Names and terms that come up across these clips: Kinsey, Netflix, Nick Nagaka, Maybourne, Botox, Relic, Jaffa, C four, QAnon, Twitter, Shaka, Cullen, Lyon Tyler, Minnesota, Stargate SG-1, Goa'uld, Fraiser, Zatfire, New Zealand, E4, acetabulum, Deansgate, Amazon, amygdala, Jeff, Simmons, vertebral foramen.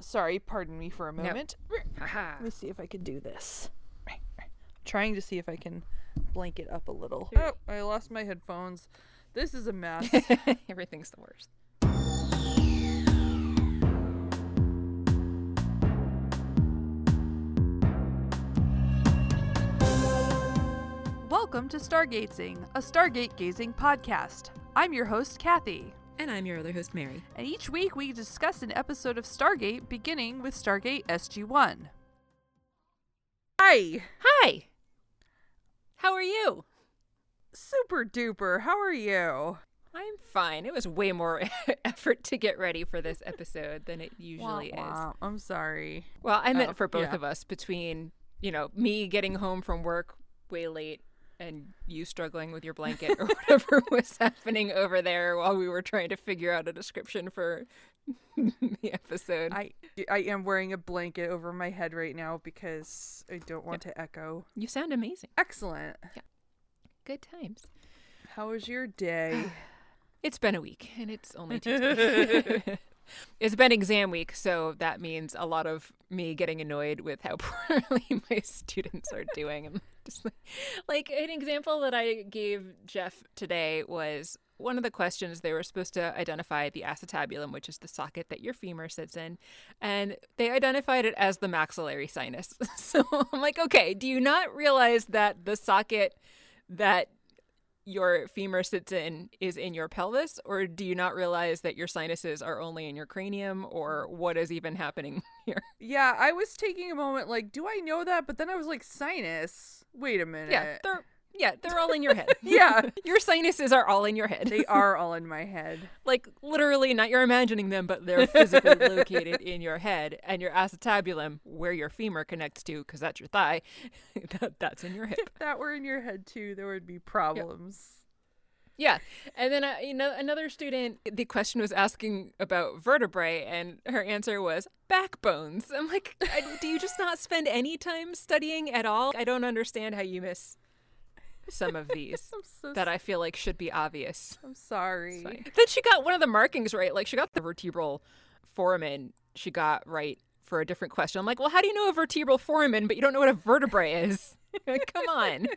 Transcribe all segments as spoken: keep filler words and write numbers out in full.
Sorry, pardon me for a moment. Nope. Let me see if I can do this. I'm trying to see if I can blank it up a little. Oh, I lost my headphones. This is a mess. Everything's the worst. Welcome to Stargazing, a Stargate gazing podcast. I'm your host, Kathy. And I'm your other host, Mary. And each week we discuss an episode of Stargate, beginning with Stargate S G one. Hi! Hi! How are you? Super duper. How are you? I'm fine. It was way more effort to get ready for this episode than it usually wah, wah. is. I'm sorry. Well, I meant oh, for both yeah. of us, between, you know, me getting home from work way late and you struggling with your blanket or whatever was happening over there while we were trying to figure out a description for the episode. I, I am wearing a blanket over my head right now because I don't want yeah. to echo. You sound amazing. Excellent. Yeah. Good times. How was your day? It's been a week, and it's only Tuesday. It's been exam week, so that means a lot of me getting annoyed with how poorly my students are doing. I'm just like, like an example that I gave Jeff today was one of the questions they were supposed to identify the acetabulum, which is the socket that your femur sits in, and they identified it as the maxillary sinus. So I'm like, okay, do you not realize that the socket that your femur sits in is in your pelvis, or do you not realize that your sinuses are only in your cranium, or what is even happening here? Yeah, I was taking a moment like, do I know that? But then I was like, sinus? Wait a minute. Yeah, they're, yeah, they're all in your head. Yeah. Your sinuses are all in your head. They are all in my head. Like, literally, not you're imagining them, but they're physically located in your head, and your acetabulum, where your femur connects to, because that's your thigh, that, that's in your hip. If that were in your head, too, there would be problems. Yeah. yeah. And then, uh, you know, another student, the question was asking about vertebrae, and her answer was backbones. I'm like, I, do you just not spend any time studying at all? I don't understand how you miss some of these so that I feel like should be obvious. I'm sorry. Then she got one of the markings right. Like, she got the vertebral foramen she got right for a different question. I'm like, well, how do you know a vertebral foramen, but you don't know what a vertebrae is? Like, come on.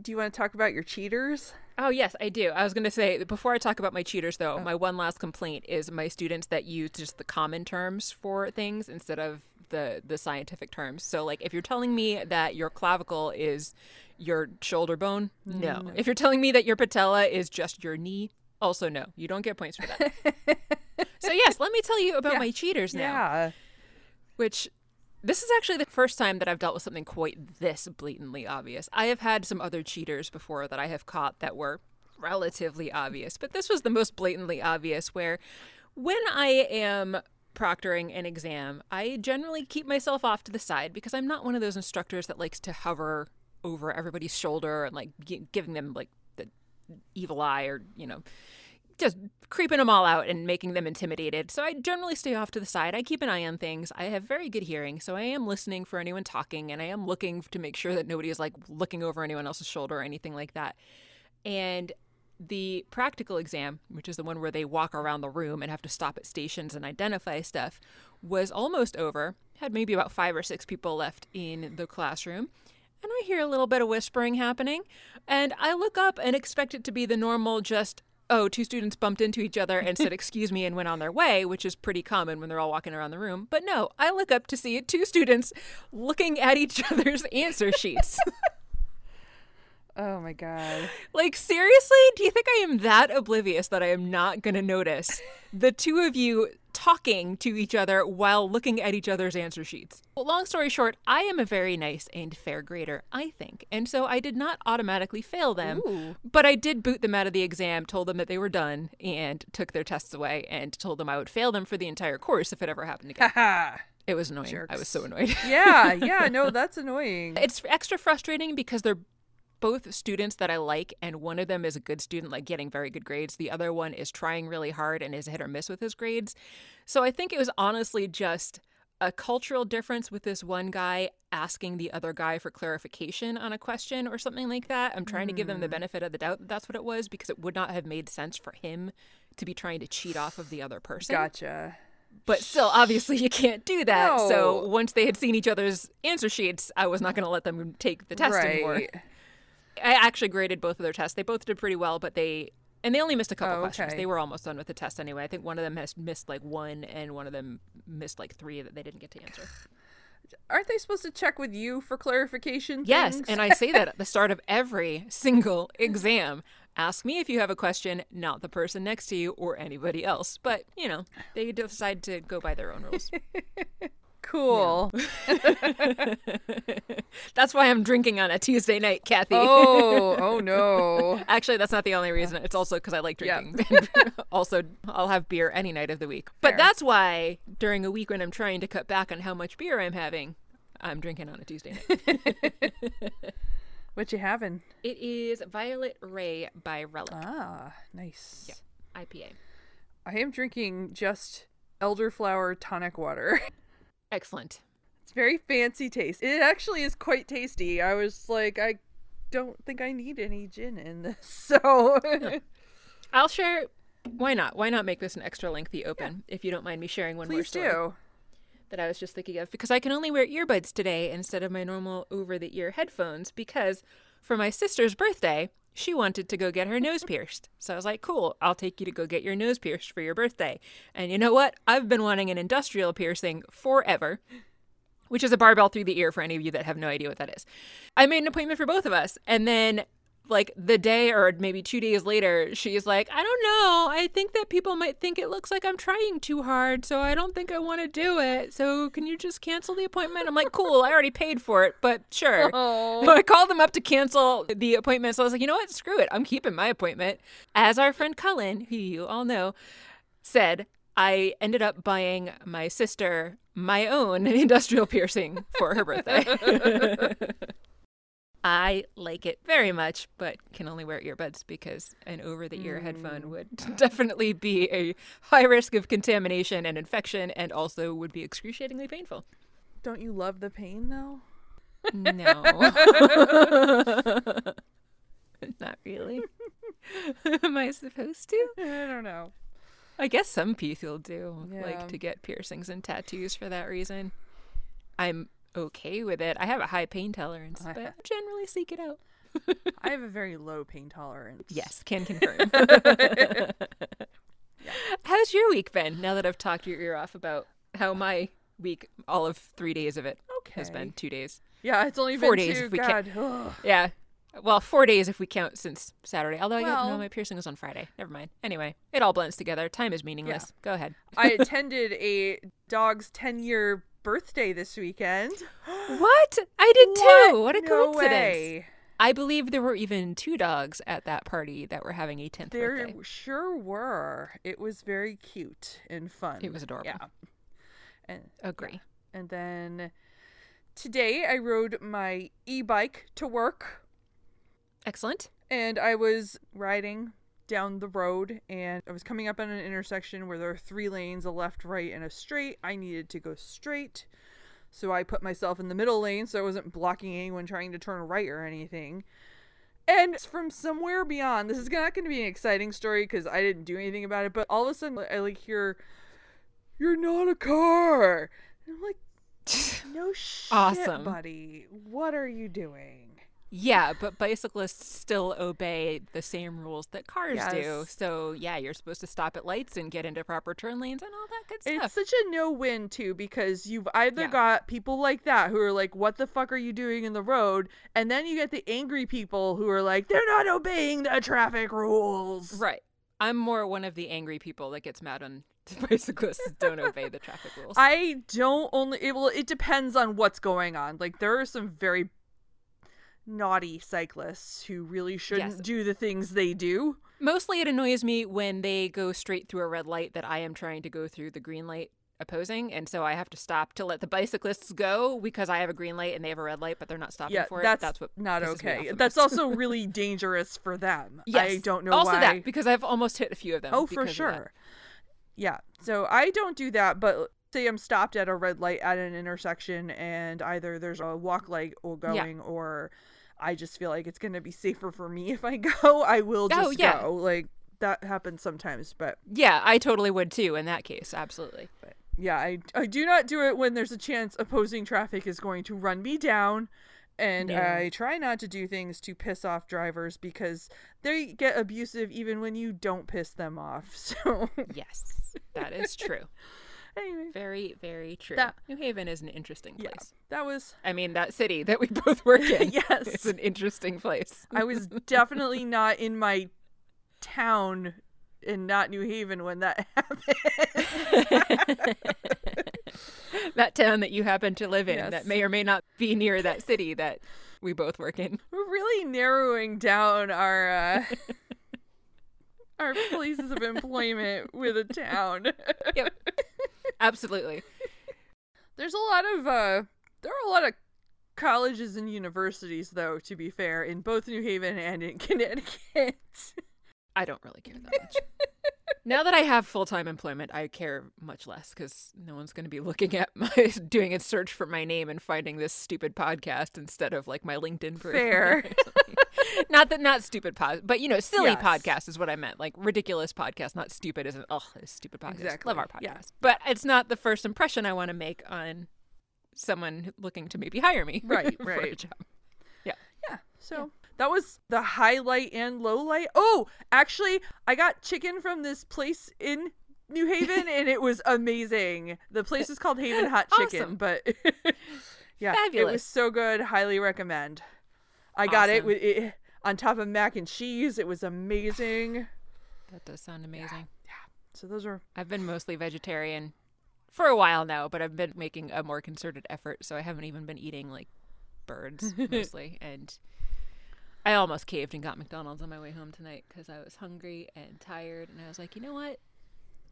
Do you want to talk about your cheaters? Oh, yes, I do. I was going to say, before I talk about my cheaters, though, oh. my one last complaint is my students that use just the common terms for things instead of the, the scientific terms. So, like, if you're telling me that your clavicle is your shoulder bone, no. no. If you're telling me that your patella is just your knee, also no. You don't get points for that. So, yes, let me tell you about yeah. my cheaters now. Yeah. Which... this is actually the first time that I've dealt with something quite this blatantly obvious. I have had some other cheaters before that I have caught that were relatively obvious, but this was the most blatantly obvious, where when I am proctoring an exam, I generally keep myself off to the side because I'm not one of those instructors that likes to hover over everybody's shoulder and like gi- giving them like the evil eye, or, you know, just creeping them all out and making them intimidated. So I generally stay off to the side. I keep an eye on things. I have very good hearing, so I am listening for anyone talking, and I am looking to make sure that nobody is like looking over anyone else's shoulder or anything like that. And the practical exam, which is the one where they walk around the room and have to stop at stations and identify stuff, was almost over. Had maybe about five or six people left in the classroom. And I hear a little bit of whispering happening, and I look up and expect it to be the normal just, oh, two students bumped into each other and said, excuse me, and went on their way, which is pretty common when they're all walking around the room. But no, I look up to see two students looking at each other's answer sheets. Oh, my God. Like, seriously? Do you think I am that oblivious that I am not going to notice the two of you talking to each other while looking at each other's answer sheets? Well, long story short, I am a very nice and fair grader, I think. And so I did not automatically fail them, Ooh. But I did boot them out of the exam, told them that they were done, and took their tests away, and told them I would fail them for the entire course if it ever happened again. It was annoying. Jerks. I was so annoyed. Yeah, yeah, no, that's annoying. It's extra frustrating because they're both students that I like, and one of them is a good student, like getting very good grades. The other one is trying really hard and is hit or miss with his grades. So I think it was honestly just a cultural difference with this one guy asking the other guy for clarification on a question or something like that. I'm trying mm. to give them the benefit of the doubt that that's what it was, because it would not have made sense for him to be trying to cheat off of the other person. Gotcha. But still, obviously, you can't do that. No. So once they had seen each other's answer sheets, I was not going to let them take the test right. anymore. I actually graded both of their tests. They both did pretty well, but they and they only missed a couple oh, questions. Okay. They were almost done with the test anyway. I think one of them has missed like one, and one of them missed like three that they didn't get to answer. Aren't they supposed to check with you for clarification? Yes, things? And I say that at the start of every single exam. Ask me if you have a question, not the person next to you or anybody else. But, you know, they decide to go by their own rules. Cool. Yeah. That's why I'm drinking on a Tuesday night, Kathy. Oh, oh no. Actually, that's not the only reason. It's also because I like drinking. Yeah. Also, I'll have beer any night of the week. Fair. But that's why during a week when I'm trying to cut back on how much beer I'm having, I'm drinking on a Tuesday night. What you having? It is Violet Ray by Relic. Ah, nice. Yeah, I P A. I am drinking just elderflower tonic water. Excellent. It's very fancy taste. It actually is quite tasty. I was like, I don't think I need any gin in this, so. Yeah. I'll share. Why not? Why not make this an extra lengthy open, yeah. if you don't mind me sharing one Please more story? Please do. That I was just thinking of, because I can only wear earbuds today instead of my normal over-the-ear headphones, because for my sister's birthday, she wanted to go get her nose pierced. So I was like, cool, I'll take you to go get your nose pierced for your birthday. And you know what? I've been wanting an industrial piercing forever, which is a barbell through the ear for any of you that have no idea what that is. I made an appointment for both of us, and then like the day or maybe two days later, she's like, I don't know. I think that people might think it looks like I'm trying too hard, so I don't think I want to do it. So can you just cancel the appointment? I'm like, cool. I already paid for it, but sure. Aww. So I called them up to cancel the appointment. So I was like, you know what? Screw it. I'm keeping my appointment. As our friend Cullen, who you all know, said, I ended up buying my sister my own industrial piercing for her birthday. I like it very much, but can only wear earbuds because an over-the-ear mm. headphone would definitely be a high risk of contamination and infection, and also would be excruciatingly painful. Don't you love the pain, though? No. Not really. Am I supposed to? I don't know. I guess some people do yeah. like to get piercings and tattoos for that reason. I'm okay with it. I have a high pain tolerance, but I generally seek it out. I have a very low pain tolerance. Yes, can confirm. Yeah. How's your week been, now that I've talked your ear off about how my week, all of three days of it, okay. has been two days. Yeah, it's only four been days two. If we God. Ca- yeah. Well, four days if we count since Saturday. Although, well, I no, my piercing was on Friday. Never mind. Anyway, it all blends together. Time is meaningless. Yeah. Go ahead. I attended a dog's ten-year birthday this weekend. What? I did what? too. What a no coincidence. Way. I believe there were even two dogs at that party that were having a tenth there birthday. There sure were. It was very cute and fun. It was adorable. Yeah. And, agree. Yeah. And then today I rode my e-bike to work. Excellent. And I was riding down the road, and I was coming up on an intersection where there are three lanes, a left, right, and a straight. I needed to go straight, so I put myself in the middle lane so I wasn't blocking anyone trying to turn right or anything. And from somewhere beyond, this is not going to be an exciting story because I didn't do anything about it, but all of a sudden I like hear, "You're not a car," and I'm like, "No shit, awesome. Buddy, what are you doing?" Yeah, but bicyclists still obey the same rules that cars yes. do. So, yeah, you're supposed to stop at lights and get into proper turn lanes and all that good stuff. It's such a no-win, too, because you've either yeah. got people like that who are like, what the fuck are you doing in the road? And then you get the angry people who are like, they're not obeying the traffic rules. Right. I'm more one of the angry people that gets mad on bicyclists don't obey the traffic rules. I don't only... It, well, it depends on what's going on. Like, there are some very naughty cyclists who really shouldn't yes. do the things they do. Mostly it annoys me when they go straight through a red light that I am trying to go through the green light opposing, and so I have to stop to let the bicyclists go because I have a green light and they have a red light, but they're not stopping yeah, for it. That's, that's what not okay. That's also really dangerous for them. Yes. I don't know also why. Also that, because I've almost hit a few of them. Oh, for sure. Yeah. So I don't do that, but say I'm stopped at a red light at an intersection and either there's a walk light or going yeah. or I just feel like it's going to be safer for me if I go. I will just oh, yeah. go. Like, that happens sometimes, but... Yeah, I totally would, too, in that case. Absolutely. But Yeah, I, I do not do it when there's a chance opposing traffic is going to run me down. And yeah. I try not to do things to piss off drivers because they get abusive even when you don't piss them off. So yes, that is true. Anyway. Very, very true. That, New Haven is an interesting place. Yeah, that was... I mean, that city that we both work in. Yes. It's an interesting place. I was definitely not in my town and not New Haven when that happened. That town that you happen to live in, yes, that may or may not be near that city that we both work in. We're really narrowing down our uh, our places of employment with a town. Yep, absolutely. There's a lot of uh, there are a lot of colleges and universities, though. To be fair, in both New Haven and in Connecticut. I don't really care that much. Now that I have full-time employment, I care much less because no one's going to be looking at my doing a search for my name and finding this stupid podcast instead of like my LinkedIn profile. Fair. Not that, not stupid pod, but you know, silly, yes, podcast is what I meant. Like ridiculous podcast, not stupid. Isn't oh, stupid podcast. Exactly. Love our podcast, yes, but it's not the first impression I want to make on someone looking to maybe hire me. Right, right. For a job. Yeah, yeah. So. Yeah. That was the highlight and low light. Oh, actually, I got chicken from this place in New Haven, and it was amazing. The place is called Haven Hot Chicken, awesome. But yeah, fabulous. It was so good. Highly recommend. I awesome. Got it, with it on top of mac and cheese. It was amazing. That does sound amazing. Yeah. Yeah. So those are. I've been mostly vegetarian for a while now, but I've been making a more concerted effort, so I haven't even been eating like birds mostly, and. I almost caved and got McDonald's on my way home tonight because I was hungry and tired. And I was like, you know what?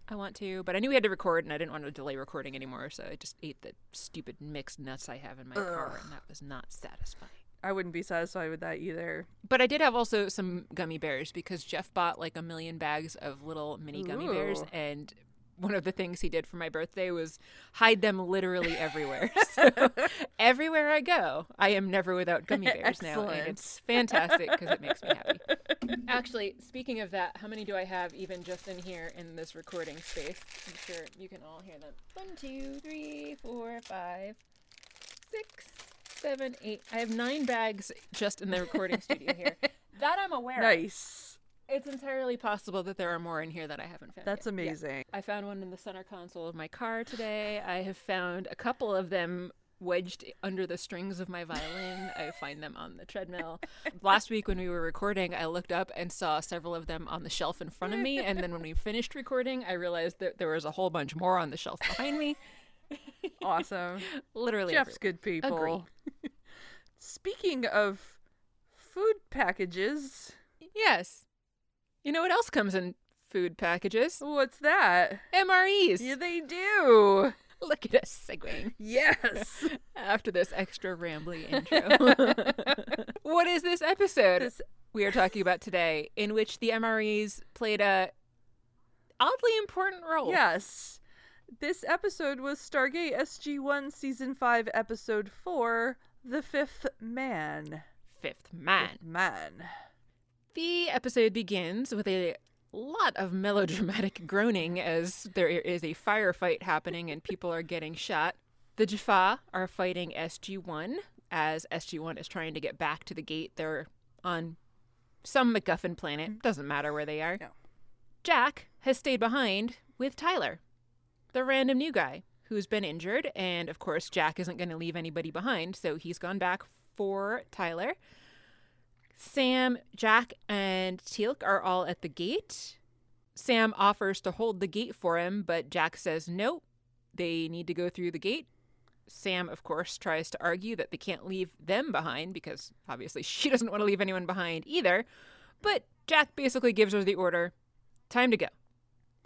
I want to. But I knew we had to record and I didn't want to delay recording anymore. So I just ate the stupid mixed nuts I have in my Ugh. car. And that was not satisfying. I wouldn't be satisfied with that either. But I did have also some gummy bears because Jeff bought like a million bags of little mini gummy Ooh. bears. And one of the things he did for my birthday was hide them literally everywhere. So everywhere I go, I am never without gummy bears now. And it's fantastic because it makes me happy. Actually, speaking of that, how many do I have even just in here in this recording space? I'm sure you can all hear them. One, two, three, four, five, six, seven, eight. I have nine bags just in the recording studio here. That I'm aware nice. of. Nice. It's entirely possible that there are more in here that I haven't found. That's yet. amazing. Yeah. I found one in the center console of my car today. I have found a couple of them wedged under the strings of my violin. I find them on the treadmill. Last week when we were recording, I looked up and saw several of them on the shelf in front of me. And then when we finished recording, I realized that there was a whole bunch more on the shelf behind me. Awesome. Literally. Jeff's everywhere. Good people. Agree. Speaking of food packages. Yes. You know what else comes in food packages? What's that? M R Es. Yeah, they do. Look at us segueing. Yes. After this extra rambly intro. What is this episode this... we are talking about today, in which the M R Es played a oddly important role? Yes. This episode was Stargate S G one Season five, Episode four, The Fifth Man. Fifth Man. Fifth Man. The episode begins with a lot of melodramatic groaning as there is a firefight happening and people are getting shot. The Jaffa are fighting S G one as S G one is trying to get back to the gate. They're on some MacGuffin planet. Doesn't matter where they are. No. Jack has stayed behind with Tyler, the random new guy who's been injured. And, of course, Jack isn't going to leave anybody behind, so he's gone back for Tyler. Sam, Jack, and Teal'c are all at the gate. Sam offers to hold the gate for him, but Jack says no, they need to go through the gate. Sam, of course, tries to argue that they can't leave them behind because obviously she doesn't want to leave anyone behind either. But Jack basically gives her the order, time to go.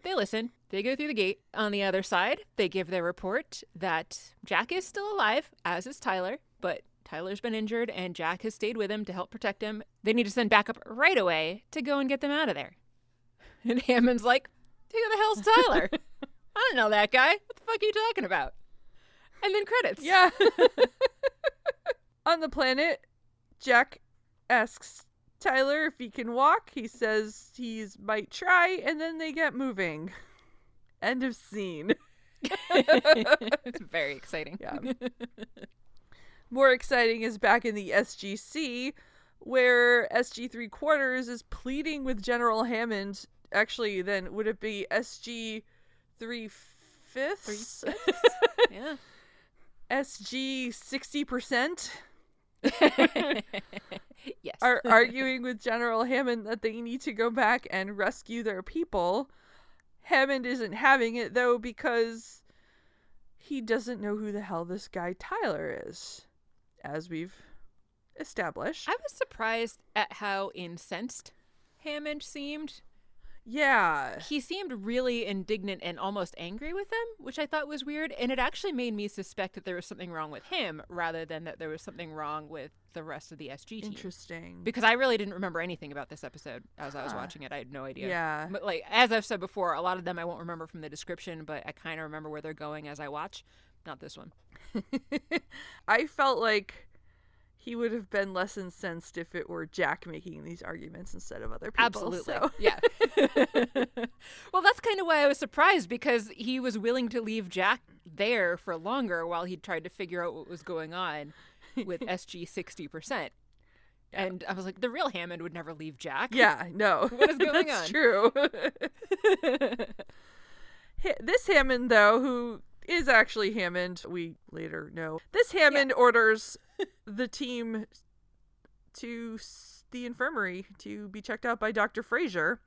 They listen. They go through the gate. On the other side, they give their report that Jack is still alive, as is Tyler, but Tyler's been injured, and Jack has stayed with him to help protect him. They need to send backup right away to go and get them out of there. And Hammond's like, who the hell's Tyler? I don't know that guy. What the fuck are you talking about? And then credits. Yeah. On the planet, Jack asks Tyler if he can walk. He says he might try, and then they get moving. End of scene. It's very exciting. Yeah. More exciting is back in the S G C, where S G three Quarters is pleading with General Hammond. Actually, then would it be S G three fifths? Yeah. S G sixty percent? Yes. Are arguing with General Hammond that they need to go back and rescue their people. Hammond isn't having it, though, because he doesn't know who the hell this guy Tyler is, as we've established. I was surprised at how incensed Hammond seemed. Yeah. He seemed really indignant and almost angry with them, which I thought was weird. And it actually made me suspect that there was something wrong with him rather than that there was something wrong with the rest of the S G team. Interesting. Because I really didn't remember anything about this episode as huh. I was watching it. I had no idea. Yeah. But like, as I've said before, a lot of them I won't remember from the description, but I kind of remember where they're going as I watch. Not this one. I felt like he would have been less incensed if it were Jack making these arguments instead of other people. Absolutely. So. Yeah. Well, that's kind of why I was surprised, because he was willing to leave Jack there for longer while he tried to figure out what was going on with S G sixty percent. Yeah. And I was like, the real Hammond would never leave Jack. Yeah, no. What is going that's on? That's true. This Hammond, though, who is actually Hammond, we later know. This Hammond yeah. orders the team to the infirmary to be checked out by Doctor Fraiser.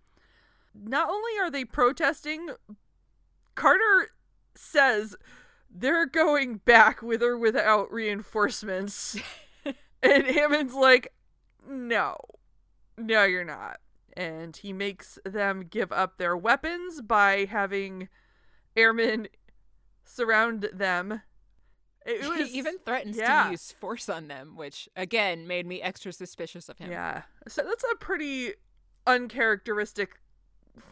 Not only are they protesting, Carter says they're going back with or without reinforcements. And Hammond's like, no, no, you're not. And he makes them give up their weapons by having airmen surround them. It was, he even threatens yeah. to use force on them, which, again, made me extra suspicious of him. Yeah. So that's a pretty uncharacteristic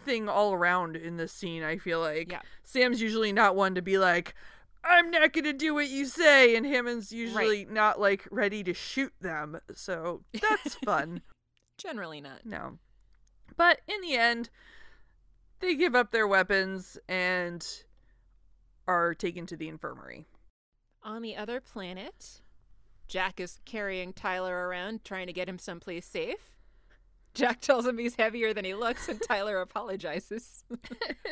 thing all around in this scene, I feel like. Yeah. Sam's usually not one to be like, I'm not going to do what you say, and Hammond's usually right. not, like, ready to shoot them. So that's fun. Generally not. No. But in the end, they give up their weapons and are taken to the infirmary. On the other planet, Jack is carrying Tyler around, trying to get him someplace safe. Jack tells him he's heavier than he looks, and Tyler apologizes.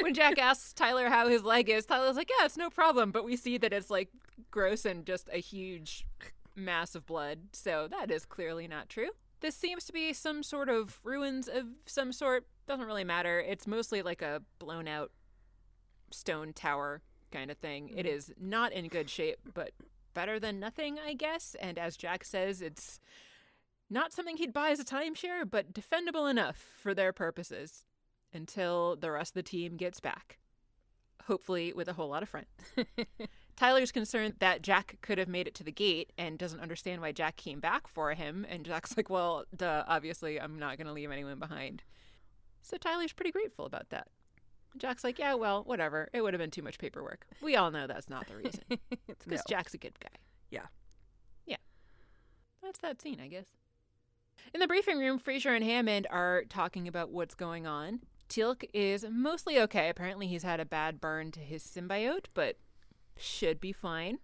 When Jack asks Tyler how his leg is, Tyler's like, yeah, it's no problem. But we see that it's, like, gross and just a huge mass of blood. So that is clearly not true. This seems to be some sort of ruins of some sort. Doesn't really matter. It's mostly like a blown-out stone tower kind of thing. It is not in good shape, but better than nothing, I guess. And as Jack says, it's not something he'd buy as a timeshare, but defendable enough for their purposes until the rest of the team gets back, hopefully with a whole lot of friends. Tyler's concerned that Jack could have made it to the gate and doesn't understand why Jack came back for him, and Jack's like, well, duh, obviously I'm not going to leave anyone behind. So Tyler's pretty grateful about that. Jack's like, yeah, well, whatever. It would have been too much paperwork. We all know that's not the reason. It's because no. Jack's a good guy. Yeah. Yeah. That's that scene, I guess. In the briefing room, Fraiser and Hammond are talking about what's going on. Teal'c is mostly okay. Apparently he's had a bad burn to his symbiote, but should be fine.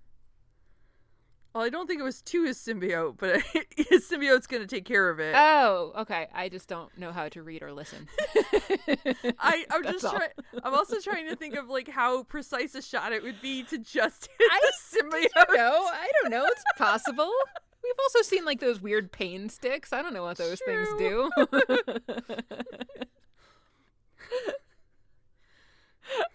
Well, I don't think it was to his symbiote, but his symbiote's going to take care of it. Oh, okay. I just don't know how to read or listen. I, I'm That's just. Try- I'm also trying to think of like how precise a shot it would be to just hit I, the symbiote. Did you know? I don't know. It's possible. We've also seen like those weird pain sticks. I don't know what those True. things do.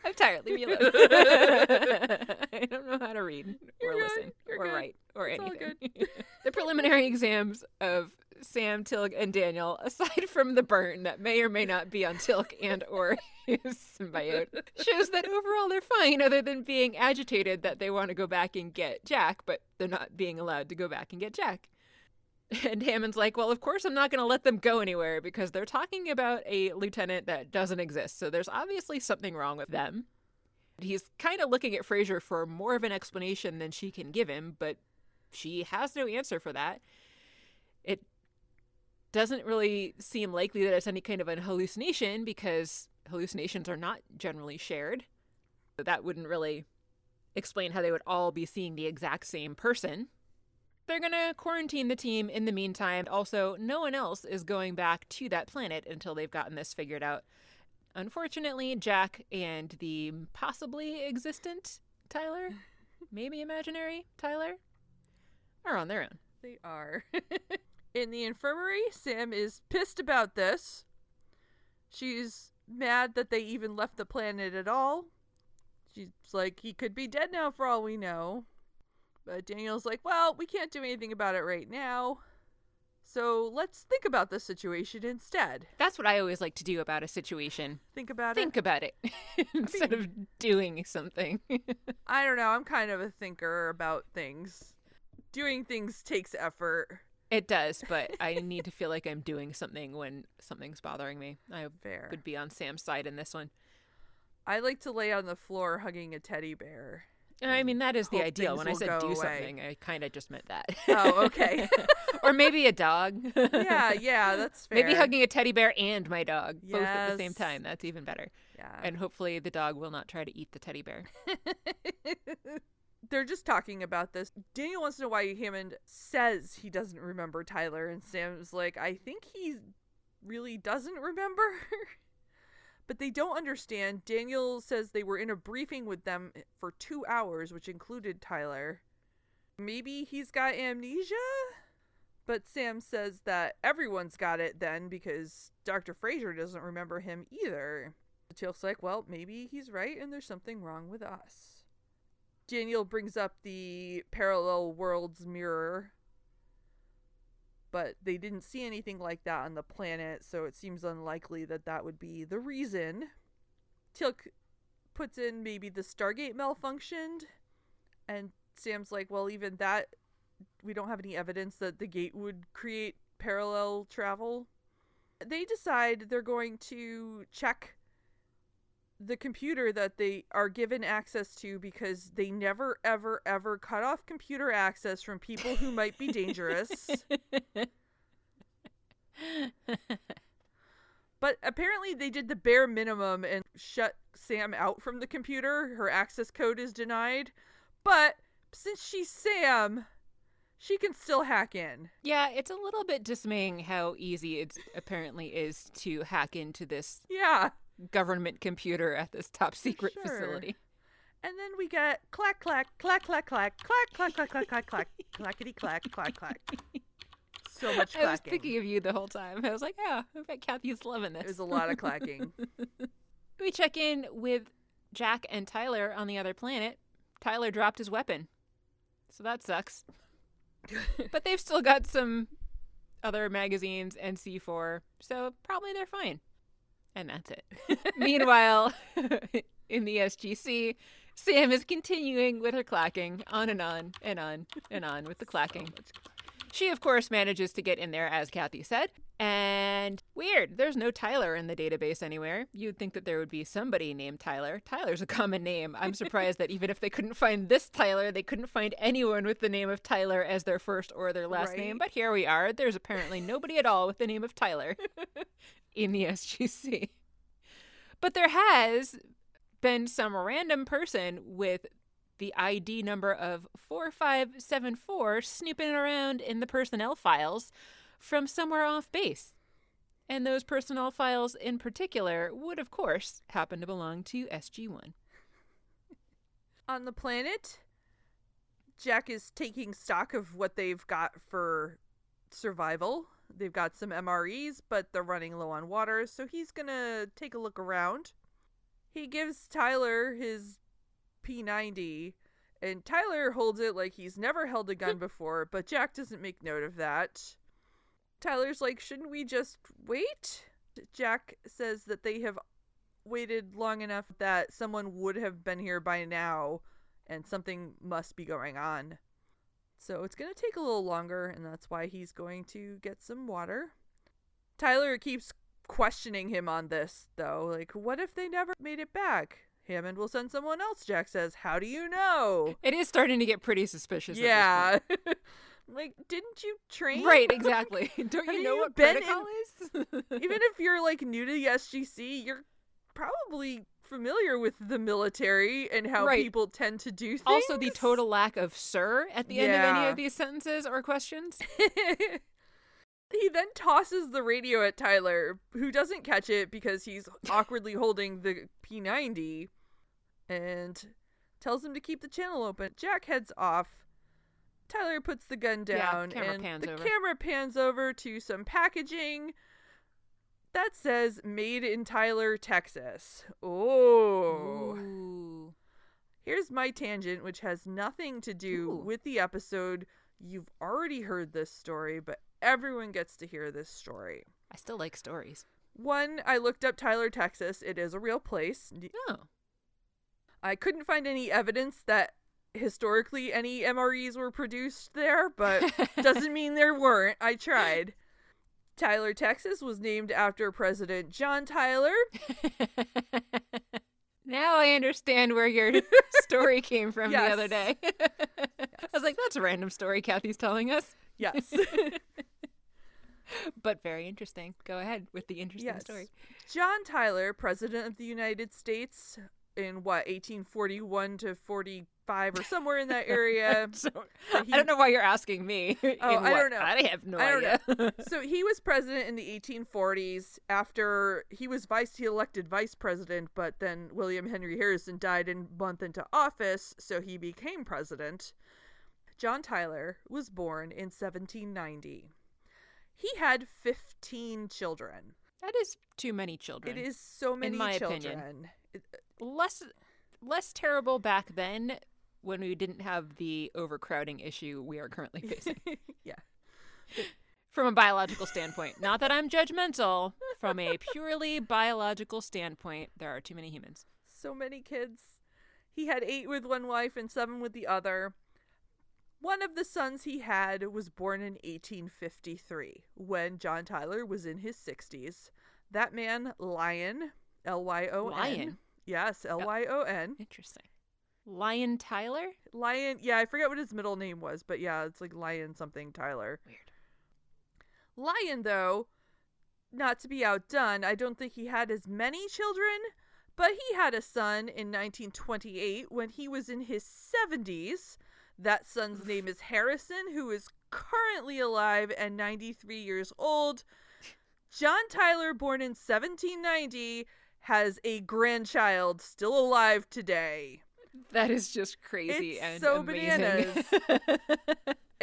I'm tired. Leave me alone. I don't know how to read You're or good. listen You're or good. write or it's anything. All good. The preliminary exams of Sam, Teal'c, and Daniel, aside from the burn that may or may not be on Teal'c and or his symbiote, shows that overall they're fine, other than being agitated that they want to go back and get Jack, but they're not being allowed to go back and get Jack. And Hammond's like, well, of course I'm not going to let them go anywhere because they're talking about a lieutenant that doesn't exist. So there's obviously something wrong with them. He's kind of looking at Fraiser for more of an explanation than she can give him, but she has no answer for that. It doesn't really seem likely that it's any kind of an hallucination because hallucinations are not generally shared. That wouldn't really explain how they would all be seeing the exact same person. They're going to quarantine the team in the meantime. Also, no one else is going back to that planet until they've gotten this figured out. Unfortunately, Jack and the possibly existent Tyler, maybe imaginary Tyler, are on their own. They are. In the infirmary, Sam is pissed about this. She's mad that they even left the planet at all. She's like, he could be dead now for all we know. But Daniel's like, well, we can't do anything about it right now. So let's think about the situation instead. That's what I always like to do about a situation. Think about think it. Think about it instead I mean, of doing something. I don't know. I'm kind of a thinker about things. Doing things takes effort. It does, but I need to feel like I'm doing something when something's bothering me. I Fair. Would be on Sam's side in this one. I like to lay on the floor hugging a teddy bear. I mean, that is the ideal. When I said do away. something, I kind of just meant that. Oh, okay. Or maybe a dog. Yeah, yeah, that's fair. Maybe hugging a teddy bear and my dog yes. both at the same time. That's even better. Yeah. And hopefully the dog will not try to eat the teddy bear. They're just talking about this. Daniel wants to know why Hammond says he doesn't remember Tyler. And Sam's like, I think he really doesn't remember. But they don't understand. Daniel says they were in a briefing with them for two hours, which included Tyler. Maybe he's got amnesia? But Sam says that everyone's got it then because Doctor Fraiser doesn't remember him either. Teal'c's like, well, maybe he's right and there's something wrong with us. Daniel brings up the parallel worlds mirror. But they didn't see anything like that on the planet, so it seems unlikely that that would be the reason. Teal'c puts in maybe the Stargate malfunctioned, and Sam's like, well, even that, we don't have any evidence that the gate would create parallel travel. They decide they're going to check the computer that they are given access to because they never, ever, ever cut off computer access from people who might be dangerous. But apparently they did the bare minimum and shut Sam out from the computer. Her access code is denied. But since she's Sam, she can still hack in. Yeah, it's a little bit dismaying how easy it apparently is to hack into this. Yeah. Government computer at this top secret sure. facility. And then we get clack clack clack clack clack clack clack clack clack clack clack clackety clack clack clack. So much clacking. I was thinking of you the whole time. I was like, oh, I bet Kathy's loving this. There's a lot of clacking. We check in with Jack and Tyler on the other planet. Tyler dropped his weapon. So that sucks. But they've still got some other magazines and C four, so probably they're fine. And that's it. Meanwhile, in the S G C, Sam is continuing with her clacking on and on and on and on with the clacking. She, of course, manages to get in there, as Kathy said. And weird, there's no Tyler in the database anywhere. You'd think that there would be somebody named Tyler. Tyler's a common name. I'm surprised that even if they couldn't find this Tyler, they couldn't find anyone with the name of Tyler as their first or their last right. name. But here we are. There's apparently nobody at all with the name of Tyler in the S G C. But there has been some random person with the I D number of four five seven four snooping around in the personnel files from somewhere off base. And those personnel files in particular would, of course, happen to belong to S G one. On the planet, Jack is taking stock of what they've got for survival. They've got some M R Es, but they're running low on water, so he's going to take a look around. He gives Tyler his P ninety, and Tyler holds it like he's never held a gun before, but Jack doesn't make note of that. Tyler's like, shouldn't we just wait? Jack says that they have waited long enough that someone would have been here by now, and something must be going on. So it's going to take a little longer, and that's why he's going to get some water. Tyler keeps questioning him on this, though. Like, what if they never made it back? Hammond will send someone else, Jack says. How do you know? It is starting to get pretty suspicious. Yeah. At this point. Like, didn't you train? Right, exactly. Don't you know you what protocol in... is? Even if you're, like, new to the S G C, you're probably familiar with the military and how right. people tend to do things. Also, the total lack of sir at the yeah. end of any of these sentences or questions. He then tosses the radio at Tyler, who doesn't catch it because he's awkwardly holding the P ninety, and tells him to keep the channel open. Jack heads off. Tyler puts the gun down, yeah, camera and pans the over. camera pans over to some packaging that says "Made in Tyler, Texas." Oh, Ooh. Here's my tangent, which has nothing to do Ooh. with the episode. You've already heard this story, but everyone gets to hear this story. I still like stories. One, I looked up Tyler, Texas. It is a real place. Oh. I couldn't find any evidence that historically any M R Es were produced there, but doesn't mean there weren't. I tried. Tyler, Texas was named after President John Tyler. Now I understand where your story came from yes. the other day. Yes. I was like, that's a random story Kathy's telling us. Yes. But very interesting. Go ahead with the interesting yes. story. John Tyler, President of the United States in what, eighteen forty-one to forty-five or somewhere in that area. So, he, I don't know why you're asking me. Oh, I what? don't know. I have no I idea. Don't know. So he was president in the eighteen forties after he was vice, he elected vice president, but then William Henry Harrison died a month into office, so he became president. John Tyler was born in seventeen ninety. He had fifteen children. That is too many children. It is so many in my children. Opinion. It, Less less terrible back then when we didn't have the overcrowding issue we are currently facing. Yeah. From a biological standpoint. Not that I'm judgmental. From a purely biological standpoint, there are too many humans. So many kids. He had eight with one wife and seven with the other. One of the sons he had was born in eighteen fifty-three when John Tyler was in his sixties. That man, Lyon, L Y O N. Lyon. Yes, L Y O N. Interesting. Lyon Tyler? Lyon, yeah, I forget what his middle name was, but yeah, it's like Lyon something Tyler. Weird. Lyon, though, not to be outdone, I don't think he had as many children, but he had a son in nineteen twenty-eight when he was in his seventies. That son's name is Harrison, who is currently alive and ninety-three years old. John Tyler, born in seventeen ninety... has a grandchild still alive today. That is just crazy. It's and so amazing. Bananas.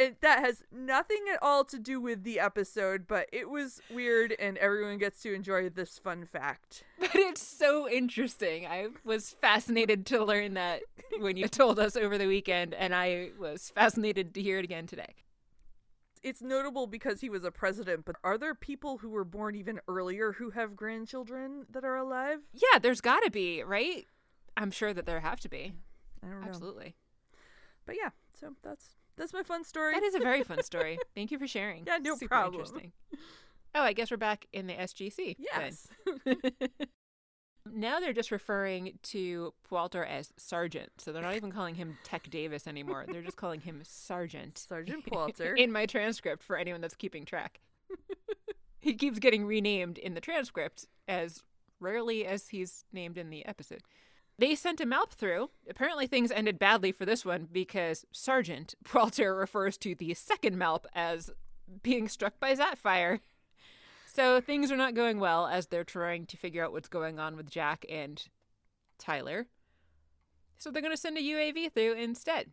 It, that has nothing at all to do with the episode, but it was weird, and everyone gets to enjoy this fun fact. But it's so interesting. I was fascinated to learn that when you told us over the weekend, and I was fascinated to hear it again today. It's notable because he was a president, but are there people who were born even earlier who have grandchildren that are alive? Yeah, there's got to be, right? I'm sure that there have to be. I don't know. Absolutely. But yeah, so that's that's my fun story. That is a very fun story. Thank you for sharing. Yeah, no Super problem. Interesting. Oh, I guess we're back in the S G C. Yes. Now they're just referring to Walter as Sergeant, so they're not even calling him Tech Davis anymore. They're just calling him Sergeant. Sergeant Walter. In my transcript, for anyone that's keeping track. He keeps getting renamed in the transcript as rarely as he's named in the episode. They sent a M A L P through. Apparently things ended badly for this one because Sergeant Walter refers to the second M A L P as being struck by Zatfire. So things are not going well as they're trying to figure out what's going on with Jack and Tyler. So they're going to send a U A V through instead.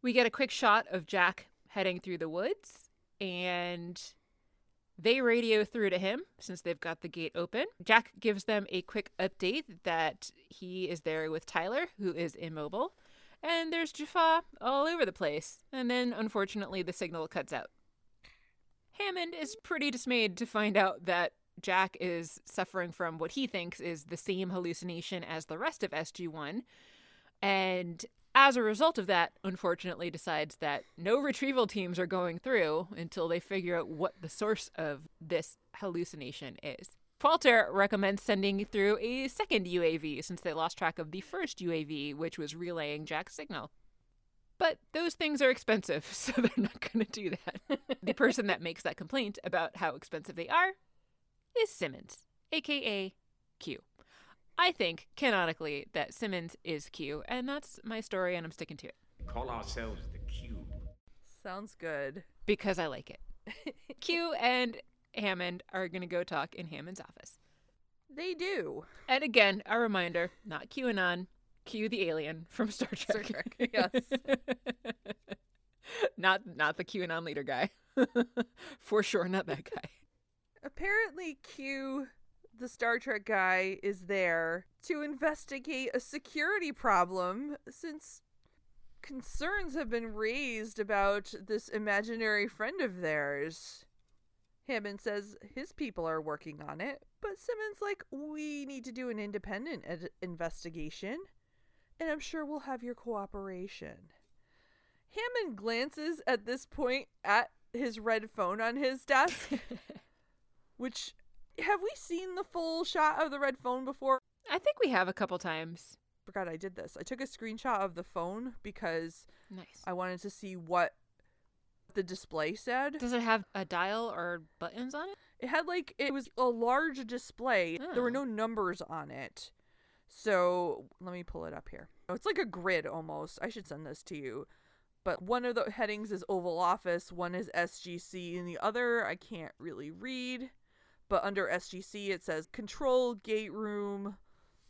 We get a quick shot of Jack heading through the woods, and they radio through to him since they've got the gate open. Jack gives them a quick update that he is there with Tyler, who is immobile, and there's Jaffa all over the place. And then, unfortunately, the signal cuts out. Hammond is pretty dismayed to find out that Jack is suffering from what he thinks is the same hallucination as the rest of S G one, and as a result of that, unfortunately decides that no retrieval teams are going through until they figure out what the source of this hallucination is. Walter recommends sending through a second U A V since they lost track of the first U A V, which was relaying Jack's signal. But those things are expensive, so they're not going to do that. The person that makes that complaint about how expensive they are is Simmons, a k a. Q. I think, canonically, that Simmons is Q, and that's my story, and I'm sticking to it. Call ourselves the Cube. Sounds good. Because I like it. Q and Hammond are going to go talk in Hammond's office. They do. And again, a reminder, not QAnon, Q the alien from Star Trek. Star Trek, yes. Not, not the QAnon leader guy. For sure, not that guy. Apparently Q, the Star Trek guy, is there to investigate a security problem since concerns have been raised about this imaginary friend of theirs. Hammond says his people are working on it, but Simmons like, we need to do an independent ed- investigation, and I'm sure we'll have your cooperation. Hammond glances at this point at his red phone on his desk, which, have we seen the full shot of the red phone before? I think we have a couple times. Forgot I did this. I took a screenshot of the phone because nice. I wanted to see what the display said. Does it have a dial or buttons on it? It had like, it was a large display. Oh. There were no numbers on it. So let me pull it up here. It's like a grid almost. I should send this to you. But one of the headings is Oval Office, one is S G C, and the other I can't really read. But under S G C, it says control, gate room,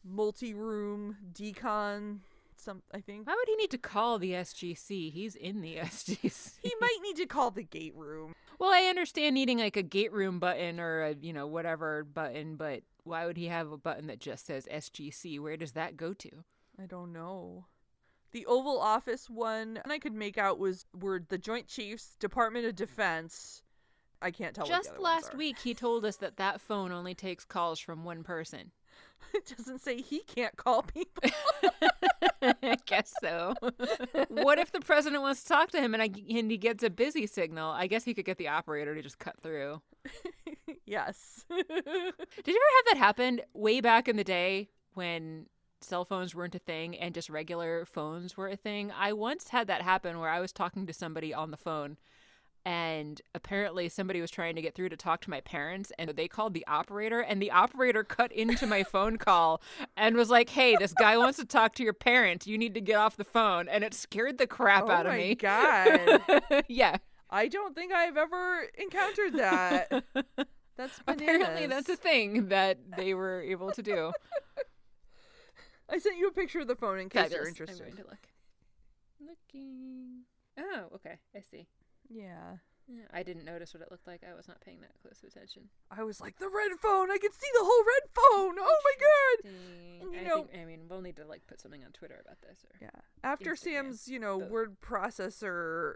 multi-room, decon, some, I think. Why would he need to call the S G C? He's in the S G C. He might need to call the gate room. Well, I understand needing like a gate room button or a, you know, whatever button, but why would he have a button that just says S G C? Where does that go to? I don't know. The Oval Office one I could make out was were the Joint Chiefs, Department of Defense. I can't tell just what the other ones are. Just last week he told us that that phone only takes calls from one person. It doesn't say he can't call people. I guess so. What if the president wants to talk to him and, I, and he gets a busy signal? I guess he could get the operator to just cut through. Yes. Did you ever have that happen way back in the day when cell phones weren't a thing and just regular phones were a thing? I once had that happen where I was talking to somebody on the phone and apparently somebody was trying to get through to talk to my parents and they called the operator and the operator cut into my phone call and was like, hey, this guy wants to talk to your parents. You need to get off the phone. And it scared the crap oh out of me. Oh my God. Yeah. I don't think I've ever encountered that. That's bananas. Apparently that's a thing that they were able to do. I sent you a picture of the phone in case Fabulous. You're interested. I'm going to look. Looking. Oh, okay. I see. Yeah. yeah. I didn't notice what it looked like. I was not paying that close attention. I was like, the red phone! I can see the whole red phone! Oh my God! And, you I, know, think, I mean, we'll need to like put something on Twitter about this. Or yeah. After Instagram, Sam's, you know, both. Word processor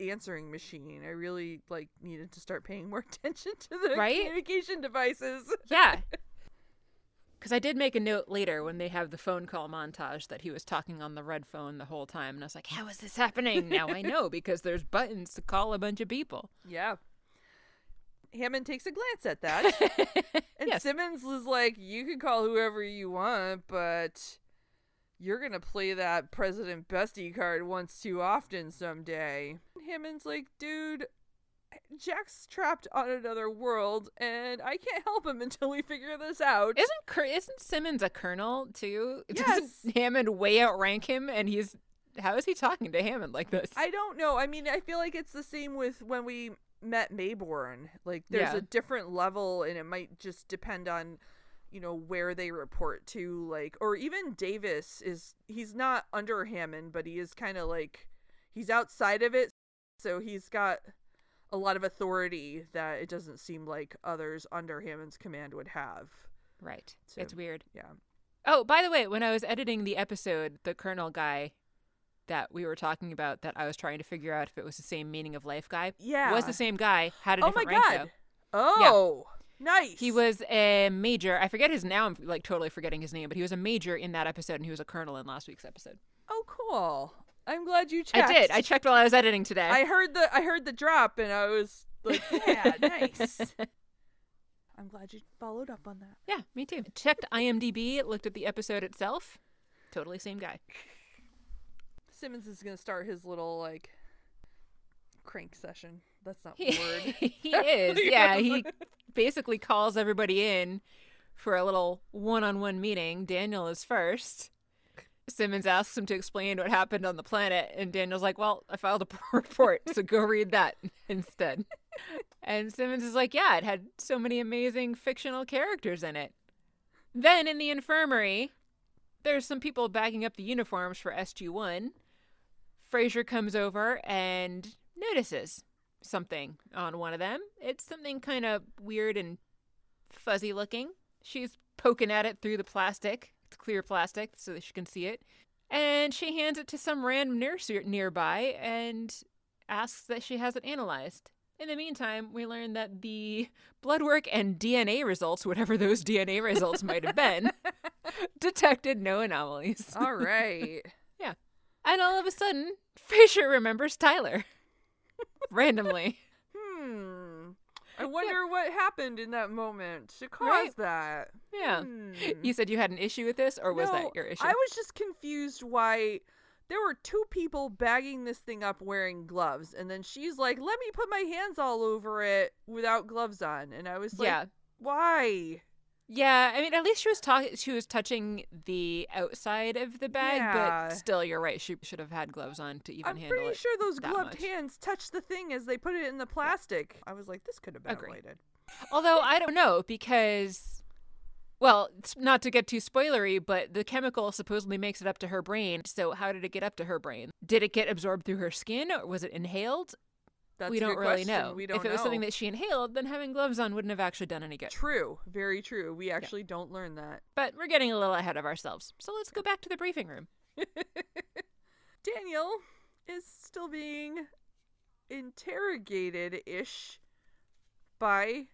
answering machine, I really like needed to start paying more attention to the right? communication devices. Yeah. Because I did make a note later when they have the phone call montage that he was talking on the red phone the whole time. And I was like, how is this happening? Now I know because there's buttons to call a bunch of people. Yeah. Hammond takes a glance at that. And yes. Simmons was like, you can call whoever you want, but you're going to play that President Bestie card once too often someday. Hammond's like, dude, Jack's trapped on another world, and I can't help him until we figure this out. Isn't isn't Simmons a colonel too? Yes. Doesn't Hammond way outrank him? And he's how is he talking to Hammond like this? I don't know. I mean, I feel like it's the same with when we met Maybourne. Like, there's yeah. a different level, and it might just depend on, you know, where they report to. Like, or even Davis is he's not under Hammond, but he is kind of like he's outside of it, so he's got a lot of authority that it doesn't seem like others under Hammond's command would have. Right. So, it's weird. Yeah. Oh, by the way, when I was editing the episode, the colonel guy that we were talking about that I was trying to figure out if it was the same meaning of life guy. Yeah. Was the same guy. Had a different rank, though. Oh, my God. Oh, yeah. Nice. He was a major. I forget his now. I'm like totally forgetting his name, but he was a major in that episode and he was a colonel in last week's episode. Oh, cool. I'm glad you checked. I did. I checked while I was editing today. I heard the I heard the drop and I was like, yeah, nice. I'm glad you followed up on that. Yeah, me too. Checked I M D B, looked at the episode itself. Totally same guy. Simmons is going to start his little like crank session. That's not a word. He is. Yeah, he basically calls everybody in for a little one-on-one meeting. Daniel is first. Simmons asks him to explain what happened on the planet, and Daniel's like, well, I filed a report, so go read that instead. And Simmons is like, yeah, it had so many amazing fictional characters in it. Then in the infirmary, there's some people bagging up the uniforms for S G one. Fraiser comes over and notices something on one of them. It's something kind of weird and fuzzy looking. She's poking at it through the plastic. Clear plastic so that she can see it, and she hands it to some random nurse nearby and asks that she has it analyzed. In the meantime, we learn that the blood work and D N A results, whatever those D N A results might have been, detected no anomalies. All right. Yeah. And all of a sudden, Fraiser remembers Tyler. Randomly. Hmm. I wonder yeah. what happened in that moment to cause right? that. Yeah. Hmm. You said you had an issue with this, or was no, that your issue? I was just confused why there were two people bagging this thing up wearing gloves, and then she's like, let me put my hands all over it without gloves on. And I was like, yeah. why? Yeah, I mean, at least she was talking. She was touching the outside of the bag, yeah. but still, you're right. She should have had gloves on to even I'm handle it. I'm pretty sure those gloved much. hands touched the thing as they put it in the plastic. Yeah. I was like, this could have been Agreed. related. Although I don't know because, well, not to get too spoilery, but the chemical supposedly makes it up to her brain. So how did it get up to her brain? Did it get absorbed through her skin, or was it inhaled? That's we don't really question. know. We don't if it was know. something that she inhaled, then having gloves on wouldn't have actually done any good. True. Very true. We actually yeah. don't learn that. But we're getting a little ahead of ourselves. So let's go back to the briefing room. Daniel is still being interrogated-ish by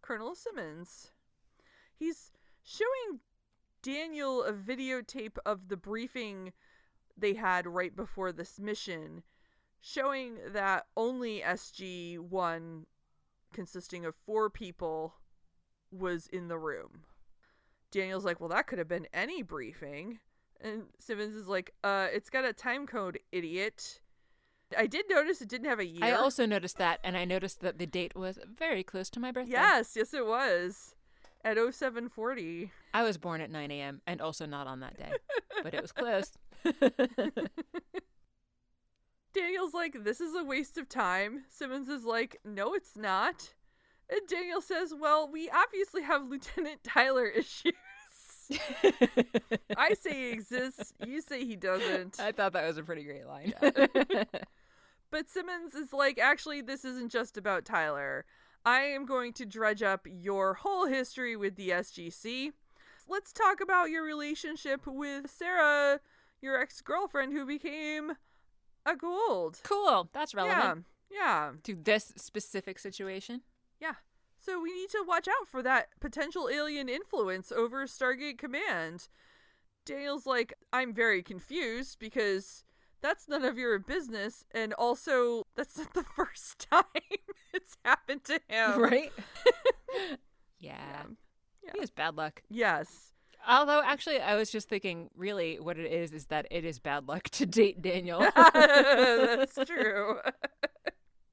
Colonel Simmons. He's showing Daniel a videotape of the briefing they had right before this mission, showing that only S G one, consisting of four people, was in the room. Daniel's like, well, that could have been any briefing. And Simmons is like, uh, it's got a time code, idiot. I did notice it didn't have a year. I also noticed that, and I noticed that the date was very close to my birthday. Yes, yes it was. At oh seven forty. I was born at nine a.m. and also not on that day. But it was close. Daniel's like, this is a waste of time. Simmons is like, no, it's not. And Daniel says, well, we obviously have Lieutenant Tyler issues. I say he exists. You say he doesn't. I thought that was a pretty great line. Yeah. But Simmons is like, actually, this isn't just about Tyler. I am going to dredge up your whole history with the S G C. Let's talk about your relationship with Sarah, your ex-girlfriend who became a Goa'uld. Cool. That's relevant. Yeah. yeah. To this specific situation. Yeah. So we need to watch out for that potential alien influence over Stargate Command. Daniel's like, I'm very confused because that's none of your business. And also, that's not the first time it's happened to him. Right? yeah. yeah. He has bad luck. Yes. Although, actually, I was just thinking, really, what it is is that it is bad luck to date Daniel. That's true.